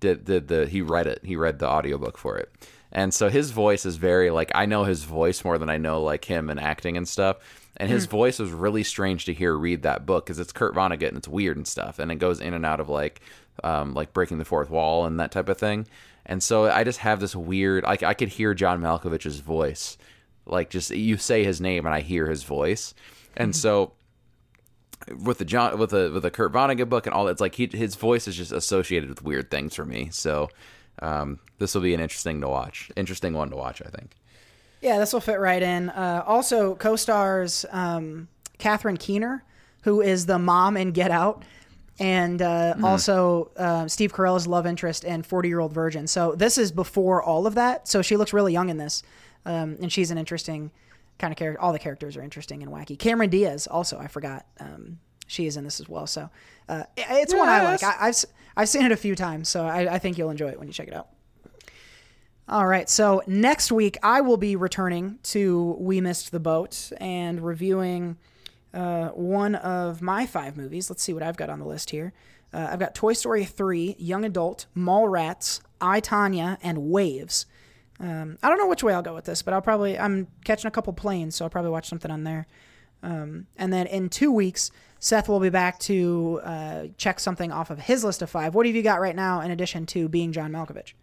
did, did the, he read it. He read the audiobook for it. And so his voice is very like, I know his voice more than I know like him and acting and stuff. And his mm. voice was really strange to hear read that book because it's Kurt Vonnegut and it's weird and stuff. And it goes in and out of like, um, like breaking the fourth wall and that type of thing. And so I just have this weird, like I could hear John Malkovich's voice, like just you say his name and I hear his voice. And so with the John, with the with the Kurt Vonnegut book and all that, it's like he, his voice is just associated with weird things for me. So um, this will be an interesting to watch, interesting one to watch, I think. Yeah, this will fit right in. Uh, also co-stars um, Katherine Keener, who is the mom in Get Out. And uh, mm. also uh, Steve Carell's love interest in forty-year-old Virgin. So this is before all of that. So she looks really young in this. Um, and she's an interesting kind of character. All the characters are interesting and wacky. Cameron Diaz also, I forgot. Um, she is in this as well. So uh, it's yes. one I like. I, I've, I've seen it a few times. So I, I think you'll enjoy it when you check it out. All right. So next week, I will be returning to We Missed the Boat and reviewing Uh, one of my five movies. Let's see what I've got on the list here. Uh, I've got Toy Story three, Young Adult, Mallrats, I, Tonya, and Waves. Um, I don't know which way I'll go with this, but I'll probably, I'm catching a couple planes, so I'll probably watch something on there. Um, and then in two weeks, Seth will be back to uh, check something off of his list of five. What have you got right now in addition to Being John Malkovich?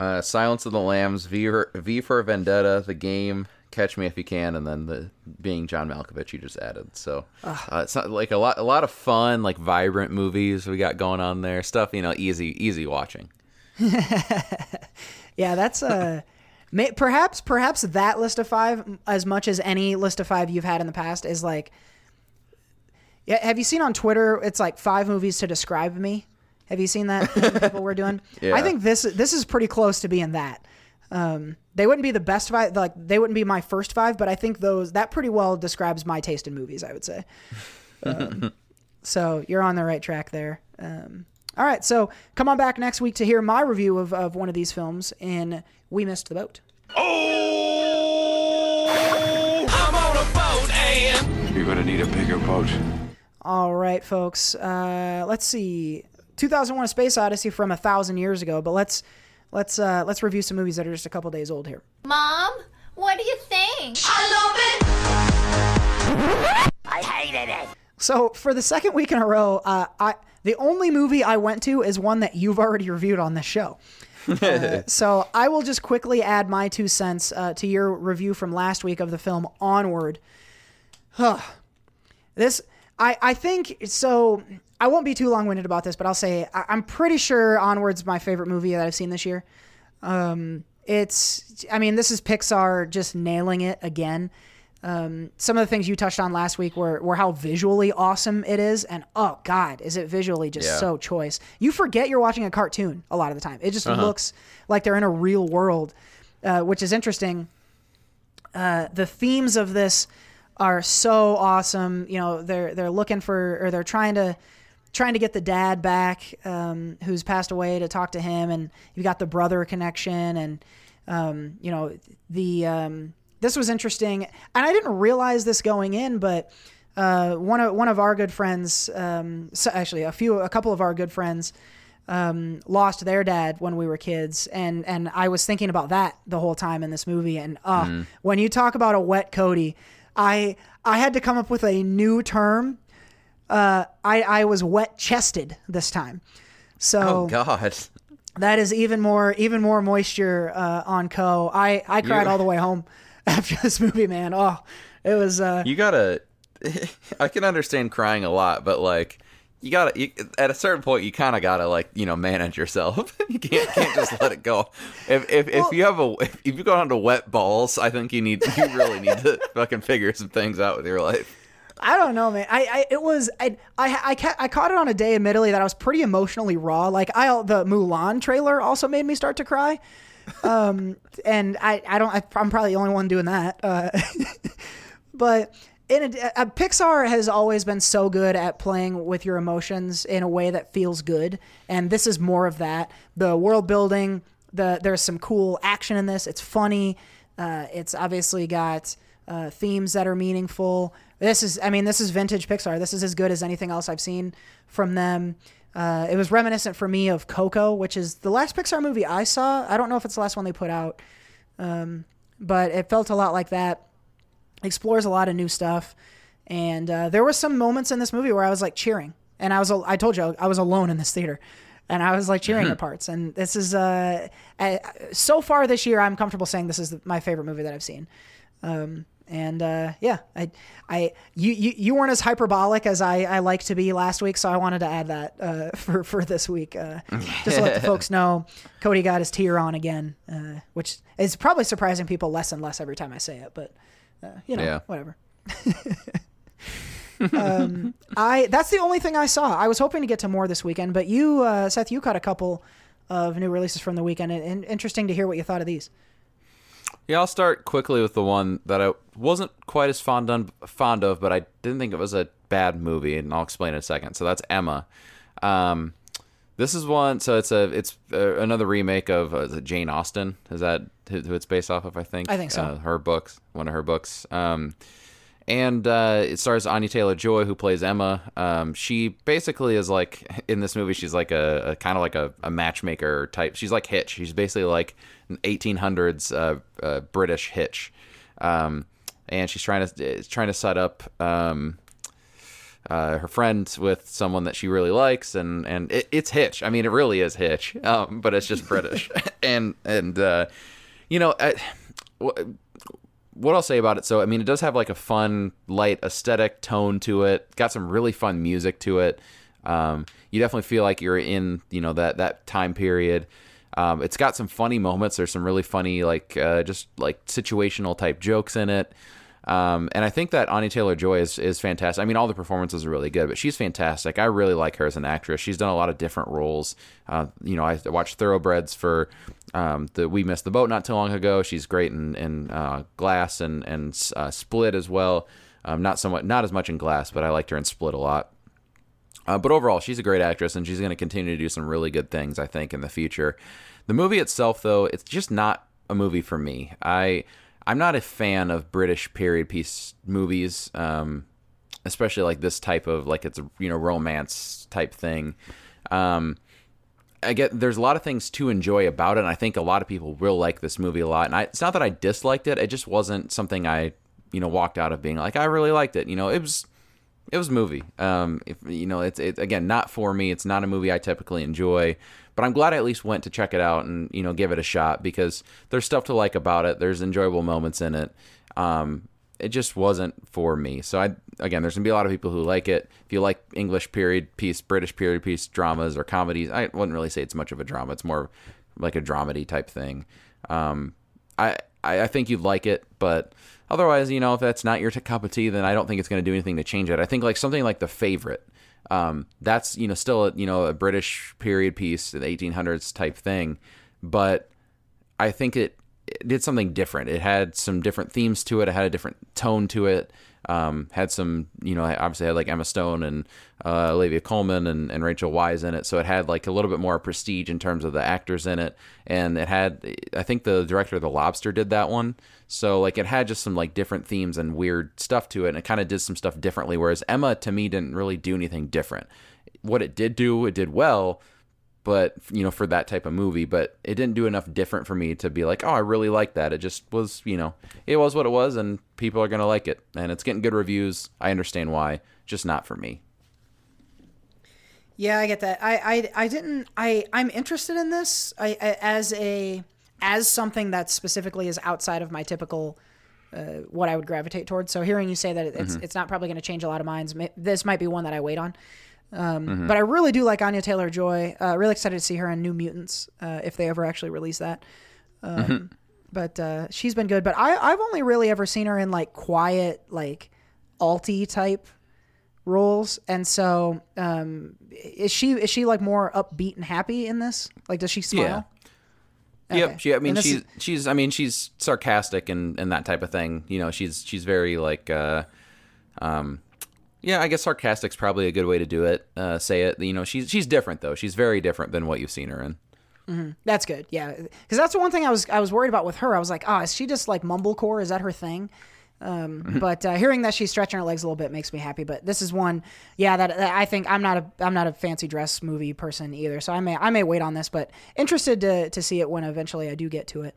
Uh, Silence of the Lambs, V for, V for Vendetta, The Game, Catch Me If You Can, and then the Being John Malkovich you just added. So uh, it's not like a lot a lot of fun, like vibrant movies we got going on there. Stuff, you know, easy easy watching. Yeah, that's a... May, perhaps perhaps that list of five, as much as any list of five you've had in the past, is like, have you seen on Twitter, it's like five movies to describe me? Have you seen that thing people were doing? Yeah. I think this this is pretty close to being that. Um, they wouldn't be the best five, like they wouldn't be my first five, but I think those that pretty well describes my taste in movies, I would say. Um, so you're on the right track there. Um, all right, so come on back next week to hear my review of, of one of these films in We Missed the Boat. Oh, I'm on a boat, and you're going to need a bigger boat. All right, folks. Uh, let's see. two thousand one: A Space Odyssey from a thousand years ago, but let's let's uh, let's review some movies that are just a couple days old here. Mom, what do you think? I love it. I hated it. So for the second week in a row, uh, I the only movie I went to is one that you've already reviewed on this show. Uh, so I will just quickly add my two cents uh, to your review from last week of the film Onward. Huh. This, I, I think, so I won't be too long-winded about this, but I'll say I, I'm pretty sure Onward's my favorite movie that I've seen this year. Um, it's, I mean, this is Pixar just nailing it again. Um, some of the things you touched on last week were, were how visually awesome it is. And oh God, is it visually just yeah. so choice. You forget you're watching a cartoon a lot of the time. It just uh-huh. looks like they're in a real world, uh, which is interesting. Uh, the themes of this are so awesome. You know, they're, they're looking for, or they're trying to, trying to get the dad back, um, who's passed away, to talk to him. And you've got the brother connection and, um, you know, the, um, this was interesting, and I didn't realize this going in, but uh, one of one of our good friends, um, so actually a few, a couple of our good friends, um, lost their dad when we were kids, and and I was thinking about that the whole time in this movie. And uh, mm. when you talk about a wet Cody, I I had to come up with a new term. Uh, I I was wet chested this time, so oh God. That is even more even more moisture uh, on Co. I I cried you... all the way home. After this movie, man. Oh, it was uh you gotta I can understand crying a lot, but like you gotta you, at a certain point you kind of gotta like you know manage yourself. You can't, can't just let it go. If if, well, if you have a if you go on to wet balls, I think you need you really need to fucking figure some things out with your life. I don't know, man. I, I it was I I I, ca- I caught it on a day, admittedly, that I was pretty emotionally raw. Like I the Mulan trailer also made me start to cry. um, and I, I don't, I, I'm probably the only one doing that. Uh, but in a, a, Pixar has always been so good at playing with your emotions in a way that feels good. And this is more of that. The world building, the, there's some cool action in this. It's funny. Uh, it's obviously got, uh, themes that are meaningful. This is, I mean, this is vintage Pixar. This is as good as anything else I've seen from them. Uh, it was reminiscent for me of Coco, which is the last Pixar movie I saw. I don't know if it's the last one they put out, um, but it felt a lot like that. Explores a lot of new stuff. And uh, there were some moments in this movie where I was like cheering. And I was, I told you, I was alone in this theater. And I was like cheering at parts. And this is, uh, I, so far this year, I'm comfortable saying this is my favorite movie that I've seen. Um, And uh, yeah, I, I, you, you, you weren't as hyperbolic as I, I like to be last week, so I wanted to add that uh, for for this week, uh, just to let the folks know. Cody got his tear on again, uh, which is probably surprising people less and less every time I say it, but uh, you know, yeah. whatever. um, I that's the only thing I saw. I was hoping to get to more this weekend, but you, uh, Seth, you caught a couple of new releases from the weekend, and, and interesting to hear what you thought of these. Yeah, I'll start quickly with the one that I wasn't quite as fond on, fond of, but I didn't think it was a bad movie, and I'll explain in a second. So that's Emma. Um, this is one, so it's a it's a, another remake of uh, is it Jane Austen? Is that who it's based off of? I think I think so. Uh, her books, one of her books, um, and uh, it stars Anya Taylor-Joy, who plays Emma. Um, she basically is like in this movie, she's like a, a kind of like a, a matchmaker type. She's like Hitch. She's basically like eighteen hundreds uh, uh, British Hitch, um, and she's trying to trying to set up um, uh, her friend with someone that she really likes, and and it, it's Hitch. I mean, it really is Hitch, um, but it's just British. and and uh, you know I, what I'll say about it. So I mean, it does have like a fun, light aesthetic tone to it. Got some really fun music to it. Um, you definitely feel like you're in you know that that time period. Um, it's got some funny moments. There's some really funny, like, uh, just like situational type jokes in it. Um, and I think that Anya Taylor-Joy is, is fantastic. I mean, all the performances are really good, but she's fantastic. I really like her as an actress. She's done a lot of different roles. Uh, you know, I watched Thoroughbreds for um, the We Missed the Boat not too long ago. She's great in, in uh, Glass and, and uh, Split as well. Um, not somewhat, not as much in Glass, but I liked her in Split a lot. Uh, but overall, she's a great actress, and she's going to continue to do some really good things, I think, in the future. The movie itself, though, it's just not a movie for me. I, I'm not a fan of British period piece movies, um, especially like this type of, like, it's, you know, romance type thing. Um, I get there's a lot of things to enjoy about it, and I think a lot of people will like this movie a lot. And I, it's not that I disliked it. It just wasn't something I, you know, walked out of being like, I really liked it. You know, it was... It was a movie. Um, if, you know, it's it, again, not for me. It's not a movie I typically enjoy, but I'm glad I at least went to check it out and, you know, give it a shot, because there's stuff to like about it. There's enjoyable moments in it. Um, it just wasn't for me. So, I again, there's going to be a lot of people who like it. If you like English period piece, British period piece dramas or comedies, I wouldn't really say it's much of a drama. It's more like a dramedy type thing. Um, I, I, I think you'd like it, but... Otherwise, you know, if that's not your cup of tea, then I don't think it's going to do anything to change it. I think like something like The Favorite, um, that's, you know, still, a, you know, a British period piece, the eighteen hundreds type thing. But I think it, it did something different. It had some different themes to it. It had a different tone to it. Um, had some, you know, obviously had like Emma Stone and uh, Olivia Colman and, and Rachel Weisz in it. So it had like a little bit more prestige in terms of the actors in it. And it had, I think the director of The Lobster did that one. So like it had just some like different themes and weird stuff to it. And it kind of did some stuff differently. Whereas Emma, to me, didn't really do anything different. What it did do, it did well, but, you know, for that type of movie, but it didn't do enough different for me to be like, oh, I really like that. It just was, you know, it was what it was, and people are going to like it, and it's getting good reviews. I understand why, just not for me. Yeah, I get that. I, I, I didn't, I, I'm interested in this I, I, as a, as something that specifically is outside of my typical, uh, what I would gravitate towards. So hearing you say that it's, mm-hmm. it's not probably going to change a lot of minds. This might be one that I wait on. Um, mm-hmm. But I really do like Anya Taylor-Joy. Uh, really excited to see her in New Mutants, uh, if they ever actually release that. Um, mm-hmm. But uh, she's been good. But I, I've only really ever seen her in like quiet, like alty type roles. And so, um, is she is she like more upbeat and happy in this? Like, does she smile? Yeah. Okay. Yep. She, I mean, she's is... she's. I mean, she's sarcastic and, and that type of thing. You know, she's she's very like. Uh, um, Yeah, I guess sarcastic's probably a good way to do it. Uh, say it, you know, she's she's different though. She's very different than what you've seen her in. Mm-hmm. That's good, yeah, because that's the one thing I was I was worried about with her. I was like, ah, oh, is she just like mumblecore? Is that her thing? Um, mm-hmm. But uh, hearing that she's stretching her legs a little bit makes me happy. But this is one, yeah, that, that I think I'm not a I'm not a fancy dress movie person either. So I may I may wait on this, but interested to to see it when eventually I do get to it.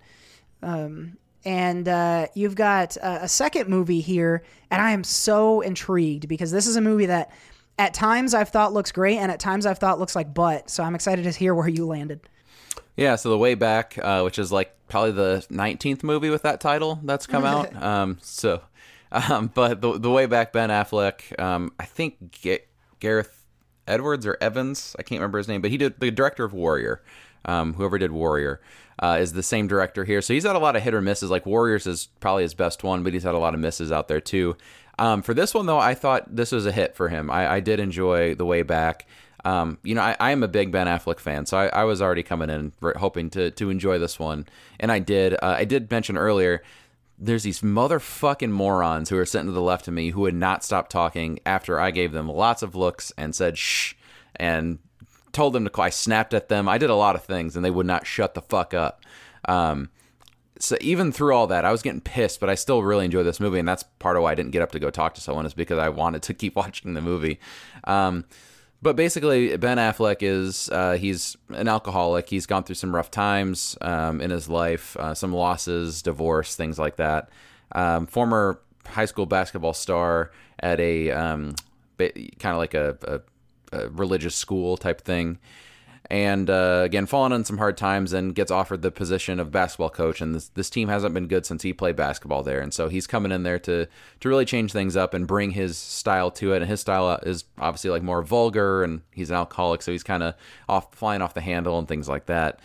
Um, And uh, you've got uh, a second movie here, and I am so intrigued because this is a movie that at times I've thought looks great and at times I've thought looks like butt. So I'm excited to hear where you landed. Yeah, so The Way Back, uh, which is like probably the nineteenth movie with that title that's come out. Um, so, um, But the, the Way Back, Ben Affleck, um, I think G- Gareth Edwards or Evans, I can't remember his name, but he did the director of Warrior. Um, whoever did Warrior uh, is the same director here. So he's had a lot of hit or misses. Like Warriors is probably his best one, but he's had a lot of misses out there too. Um, for this one, though, I thought this was a hit for him. I, I did enjoy The Way Back. Um, you know, I, I am a big Ben Affleck fan, so I, I was already coming in for, hoping to to enjoy this one. And I did. Uh, I did mention earlier, there's these motherfucking morons who are sitting to the left of me who would not stop talking after I gave them lots of looks and said, shh, and told them to, I snapped at them. I did a lot of things and they would not shut the fuck up. Um, so even through all that, I was getting pissed, but I still really enjoyed this movie. And that's part of why I didn't get up to go talk to someone, is because I wanted to keep watching the movie. Um, but basically Ben Affleck is, uh, he's an alcoholic. He's gone through some rough times, um, in his life, uh, some losses, divorce, things like that. Um, former high school basketball star at a, um, kind of like a, a religious school type thing, and uh, again falling on some hard times, and gets offered the position of basketball coach, and this this team hasn't been good since he played basketball there, and so he's coming in there to to really change things up and bring his style to it. And his style is obviously like more vulgar, and he's an alcoholic, so he's kind of off flying off the handle and things like that.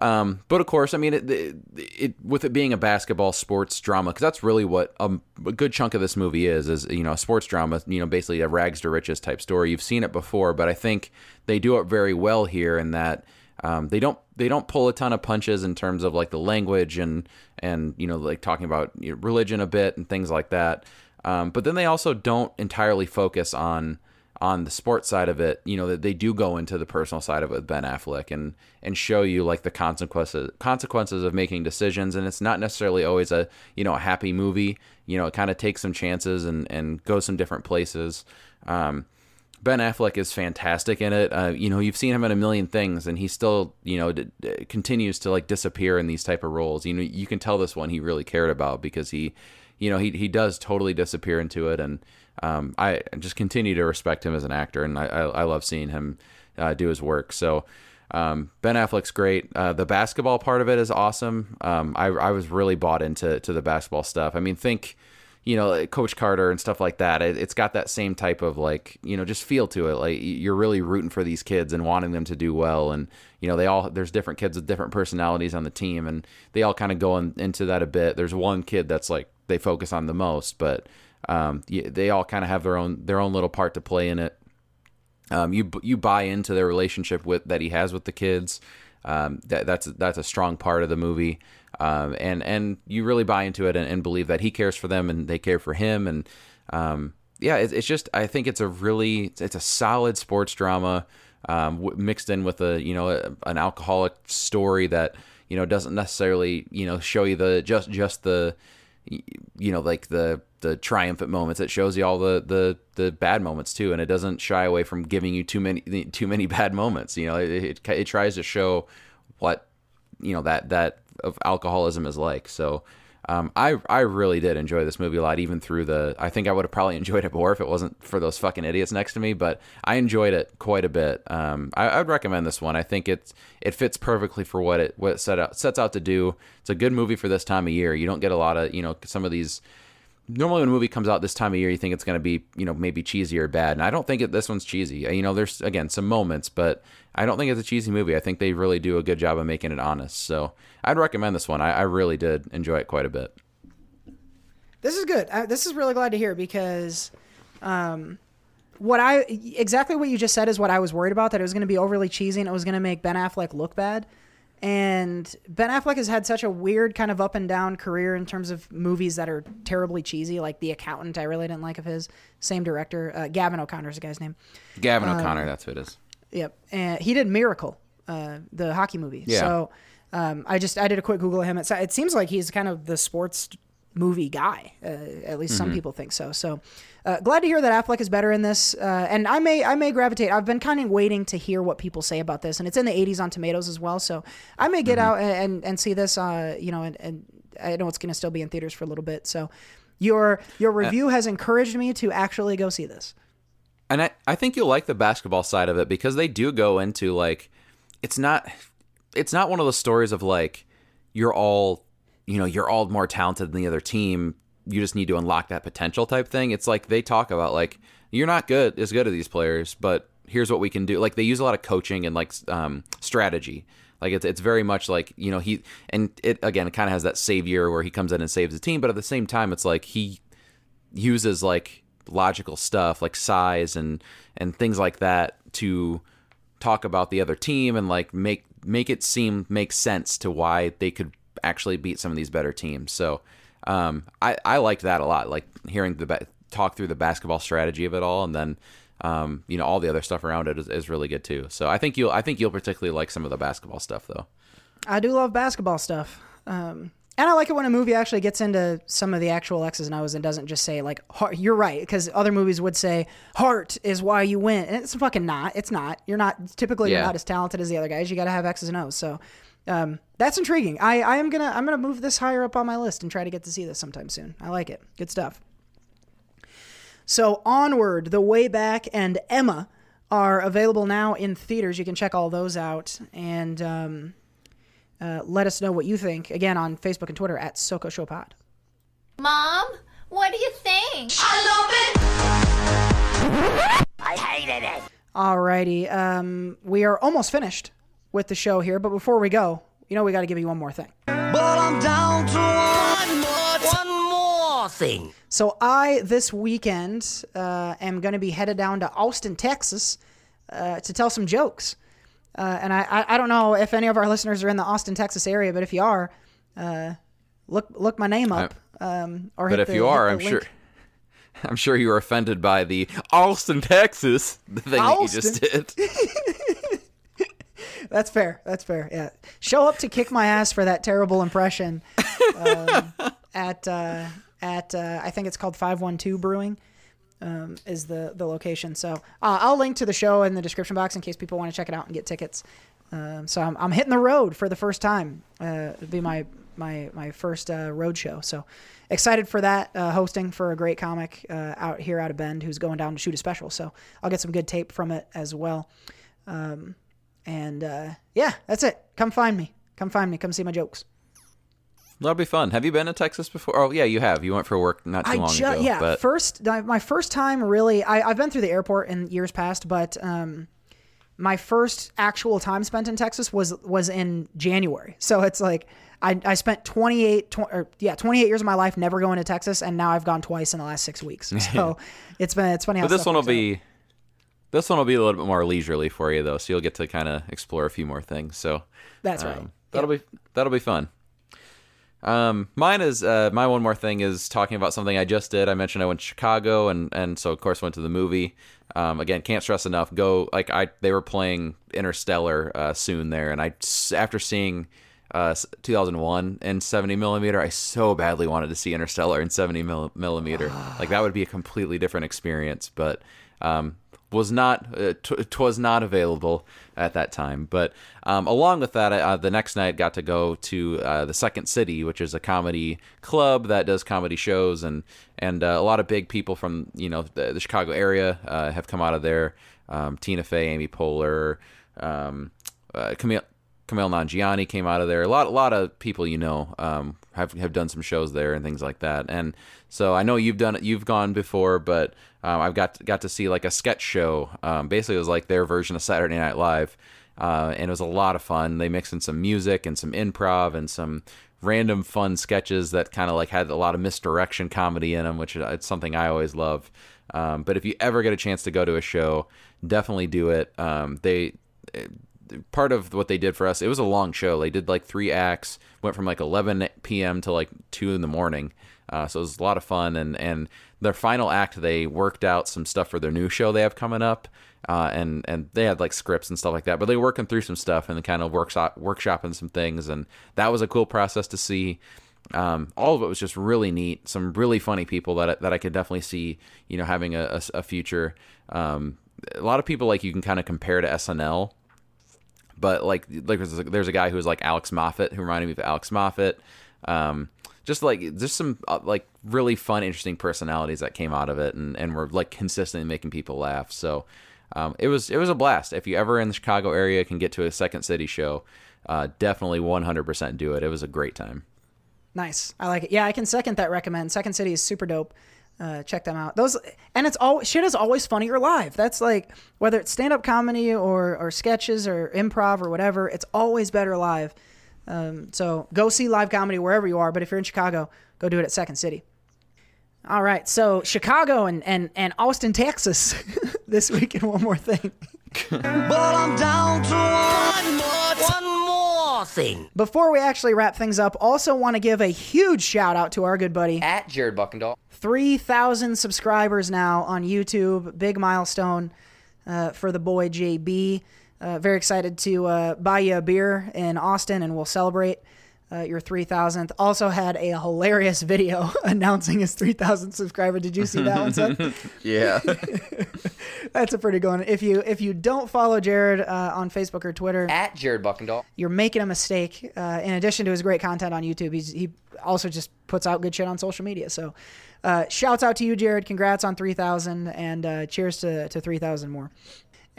Um, but of course, I mean, it, it, it with it being a basketball sports drama, because that's really what a, a good chunk of this movie is, is, you know, a sports drama, you know, basically a rags to riches type story. You've seen it before, but I think they do it very well here in that um, they don't they don't pull a ton of punches in terms of like the language and and, you know, like talking about you know, religion a bit and things like that. Um, but then they also don't entirely focus on on the sports side of it, you know, that they do go into the personal side of it with Ben Affleck and, and show you like the consequences, consequences of making decisions. And it's not necessarily always a, you know, a happy movie, you know, it kind of takes some chances and, and goes some different places. Um, Ben Affleck is fantastic in it. Uh, you know, you've seen him in a million things and he still, you know, d- d- continues to like disappear in these type of roles. You know, you can tell this one he really cared about because he, you know, he, he does totally disappear into it. And, Um, I just continue to respect him as an actor, and I, I, I love seeing him uh, do his work. So um, Ben Affleck's great. Uh, the basketball part of it is awesome. Um, I, I was really bought into to the basketball stuff. I mean, think, you know, Coach Carter and stuff like that. It, it's got that same type of like, you know, just feel to it. Like you're really rooting for these kids and wanting them to do well. And, you know, they all, there's different kids with different personalities on the team and they all kind of go in, into that a bit. There's one kid that's like, they focus on the most, but Um, they all kind of have their own their own little part to play in it. Um, you you buy into their relationship with that he has with the kids. Um, that that's that's a strong part of the movie, um, and and you really buy into it and, and believe that he cares for them and they care for him. And um, yeah, it's, it's just I think it's a really it's a solid sports drama um, w- mixed in with a you know a, an alcoholic story that you know doesn't necessarily you know show you the just just the you know like the the triumphant moments. It shows you all the, the, the bad moments too. And it doesn't shy away from giving you too many, too many bad moments. You know, it, it, it tries to show what, you know, that, that of alcoholism is like. So, um, I, I really did enjoy this movie a lot, even through the, I think I would have probably enjoyed it more if it wasn't for those fucking idiots next to me, but I enjoyed it quite a bit. Um, I, I would recommend this one. I think it's, it fits perfectly for what it, what it set out, sets out to do. It's a good movie for this time of year. You don't get a lot of, you know, some of these, normally when a movie comes out this time of year, you think it's going to be, you know, maybe cheesy or bad. And I don't think it, this one's cheesy. You know, there's, again, some moments, but I don't think it's a cheesy movie. I think they really do a good job of making it honest. So I'd recommend this one. I, I really did enjoy it quite a bit. This is good. I, this is really glad to hear because um, what I, exactly what you just said is what I was worried about, that it was going to be overly cheesy and it was going to make Ben Affleck look bad. And Ben Affleck has had such a weird kind of up and down career in terms of movies that are terribly cheesy, like The Accountant. I really didn't like of his. Same director, uh, Gavin O'Connor is the guy's name. Gavin um, O'Connor, that's who it is. Yep, and he did Miracle, uh, the hockey movie. Yeah. So um, I just I did a quick Google of him. It, it seems like he's kind of the sports movie guy. Uh, at least mm-hmm. some people think so. So uh, glad to hear that Affleck is better in this. Uh, and I may I may gravitate. I've been kind of waiting to hear what people say about this, and it's in the eighties on Tomatoes as well. So I may get mm-hmm. out and, and see this. Uh, you know, and, and I know it's going to still be in theaters for a little bit. So your your review uh, has encouraged me to actually go see this. And I, I think you'll like the basketball side of it because they do go into like it's not it's not one of those stories of like you're all. you know, you're all more talented than the other team. You just need to unlock that potential type thing. It's like they talk about like, you're not good as good as these players, but here's what we can do. Like they use a lot of coaching and like um, strategy. Like it's it's very much like, you know, he and it again, it kind of has that savior where he comes in and saves the team. But at the same time, it's like he uses like logical stuff like size and and things like that to talk about the other team and like make make it seem make sense to why they could actually beat some of these better teams. So um, I, I liked that a lot, like hearing the ba- talk through the basketball strategy of it all. And then, um, you know, all the other stuff around it is, is really good too. So I think you'll, I think you'll particularly like some of the basketball stuff though. I do love basketball stuff. Um, and I like it when a movie actually gets into some of the actual X's and O's and doesn't just say like, heart, you're right. Cause other movies would say heart is why you win. And it's fucking not, it's not, you're not typically yeah. you're not as talented as the other guys. You got to have X's and O's. So Um, that's intriguing. I, I am gonna I'm gonna move this higher up on my list and try to get to see this sometime soon. I like it. Good stuff. So Onward, The Way Back, and Emma are available now in theaters. You can check all those out and um, uh, let us know what you think. Again on Facebook and Twitter at SoCo Show Pod. Mom, what do you think? I love it. I hated it. Alrighty, um, we are almost finished with the show here, but before we go, you know we got to give you one more thing. But I'm down to one more, t- one more thing. So I, this weekend, uh, am going to be headed down to Austin, Texas, uh, to tell some jokes. Uh, and I, I, I don't know if any of our listeners are in the Austin, Texas area, but if you are, uh, look look my name up. Um, or but if the, you are, I'm link. sure I'm sure you were offended by the Austin, Texas thing Austin. that you just did. That's fair. That's fair. Yeah. Show up to kick my ass for that terrible impression um, at uh, at uh, I think it's called five one two Brewing. Um, is the, the location. So uh, I'll link to the show in the description box in case people want to check it out and get tickets. Um, so I'm, I'm hitting the road for the first time. Uh, it'll be my, my, my first uh, road show. So excited for that, uh, hosting for a great comic uh, out here out of Bend who's going down to shoot a special. So I'll get some good tape from it as well. Um, and uh, yeah, that's it. Come find me. Come find me. Come see my jokes. That'll be fun. Have you been to Texas before? Oh, yeah, you have. You went for work not too I long ju- ago. Yeah, but... first, my first time really, I, I've been through the airport in years past, but um, my first actual time spent in Texas was was in January. So it's like I, I spent twenty-eight, twenty, or, yeah, twenty-eight years of my life never going to Texas, and now I've gone twice in the last six weeks. So it's been it's funny how but this one will be out. This one will be a little bit more leisurely for you though, so you'll get to kind of explore a few more things. So that's um, right. That'll yeah. be that'll be fun. Um, mine is, uh, my one more thing is talking about something I just did. I mentioned I went to Chicago and, and so of course went to the movie. Um, again, can't stress enough, go like I, they were playing Interstellar, uh, soon there. And I, after seeing, uh, two thousand one in seventy millimeter, I so badly wanted to see Interstellar in seventy millimeter. Like that would be a completely different experience, but, um, was not, uh, t- twas not available at that time. But um, along with that, uh, the next night got to go to uh, the Second City, which is a comedy club that does comedy shows. And, and uh, a lot of big people from, you know, the, the Chicago area uh, have come out of there. Um, Tina Fey, Amy Poehler, um, uh, Camille, Camille Nanjiani came out of there. A lot, a lot of people, you know, um, have, have done some shows there and things like that. And so I know you've done it, you've gone before, but um, I've got, got to see like a sketch show. Um, basically it was like their version of Saturday Night Live. Uh, and it was a lot of fun. They mixed in some music and some improv and some random fun sketches that kind of like had a lot of misdirection comedy in them, which is something I always love. Um, but if you ever get a chance to go to a show, definitely do it. Um, they, it, part of what they did for us, it was a long show. They did like three acts, went from like eleven p.m. to like two in the morning. Uh, so it was a lot of fun. And, and their final act, they worked out some stuff for their new show they have coming up. Uh, and, and they had like scripts and stuff like that, but they were working through some stuff and kind of workshop, workshopping some things. And that was a cool process to see. Um, all of it was just really neat. Some really funny people that, that I could definitely see, you know, having a, a, a future. Um, a lot of people like you can kind of compare to S N L. But like, like there's a, there's a guy who's like Alex Moffat, who reminded me of Alex Moffat. Um, just like there's some uh, like really fun, interesting personalities that came out of it, and, and were like consistently making people laugh. So um, it was it was a blast. If you ever in the Chicago area can get to a Second City show, uh, definitely one hundred percent do it. It was a great time. Nice, I like it. Yeah, I can second that recommend. Second City is super dope. Uh, check them out. Those and it's all shit is always funnier live. That's like whether it's stand up comedy or or sketches or improv or whatever. It's always better live. Um, so go see live comedy wherever you are. But if you're in Chicago, go do it at Second City. All right. So Chicago and and, and Austin, Texas, this weekend. One more thing. But I'm down to one more, t- one more thing. Before we actually wrap things up, also want to give a huge shout out to our good buddy at Jared Buckendahl. three thousand subscribers now on YouTube. Big milestone uh, for the boy J B. Uh, very excited to uh, buy you a beer in Austin, and we'll celebrate uh, your three thousandth. Also had a hilarious video announcing his three thousandth subscriber. Did you see that one, son? Yeah. That's a pretty good one. If you, if you don't follow Jared uh, on Facebook or Twitter, at Jared Buckendahl, you're making a mistake. Uh, in addition to his great content on YouTube, he's, he also just puts out good shit on social media. So Uh, shouts out to you, Jared. Congrats on three thousand, and uh, cheers to, to three thousand more.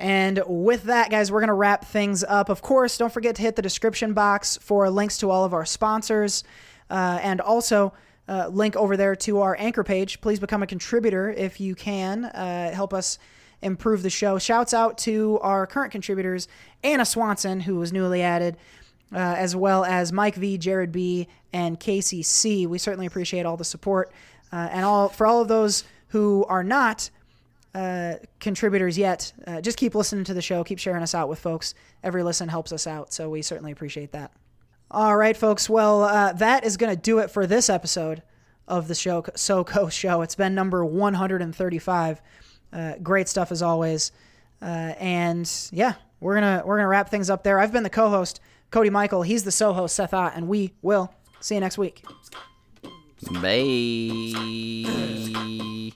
And with that, guys, we're going to wrap things up. Of course, don't forget to hit the description box for links to all of our sponsors, uh, and also uh, link over there to our Anchor page. Please become a contributor if you can. Uh, help us improve the show. Shouts out to our current contributors, Anna Swanson, who was newly added, uh, as well as Mike V, Jared B, and Casey C. We certainly appreciate all the support. Uh, and all for all of those who are not uh, contributors yet, uh, just keep listening to the show. Keep sharing us out with folks. Every listen helps us out, so we certainly appreciate that. All right, folks. Well, uh, that is going to do it for this episode of the show, SoCo Show. It's been number one hundred thirty-five. Uh, great stuff as always. Uh, and yeah, we're gonna we're gonna wrap things up there. I've been the co-host, Cody Michael. He's the SoHo, Seth Ott, and we will see you next week. Bye.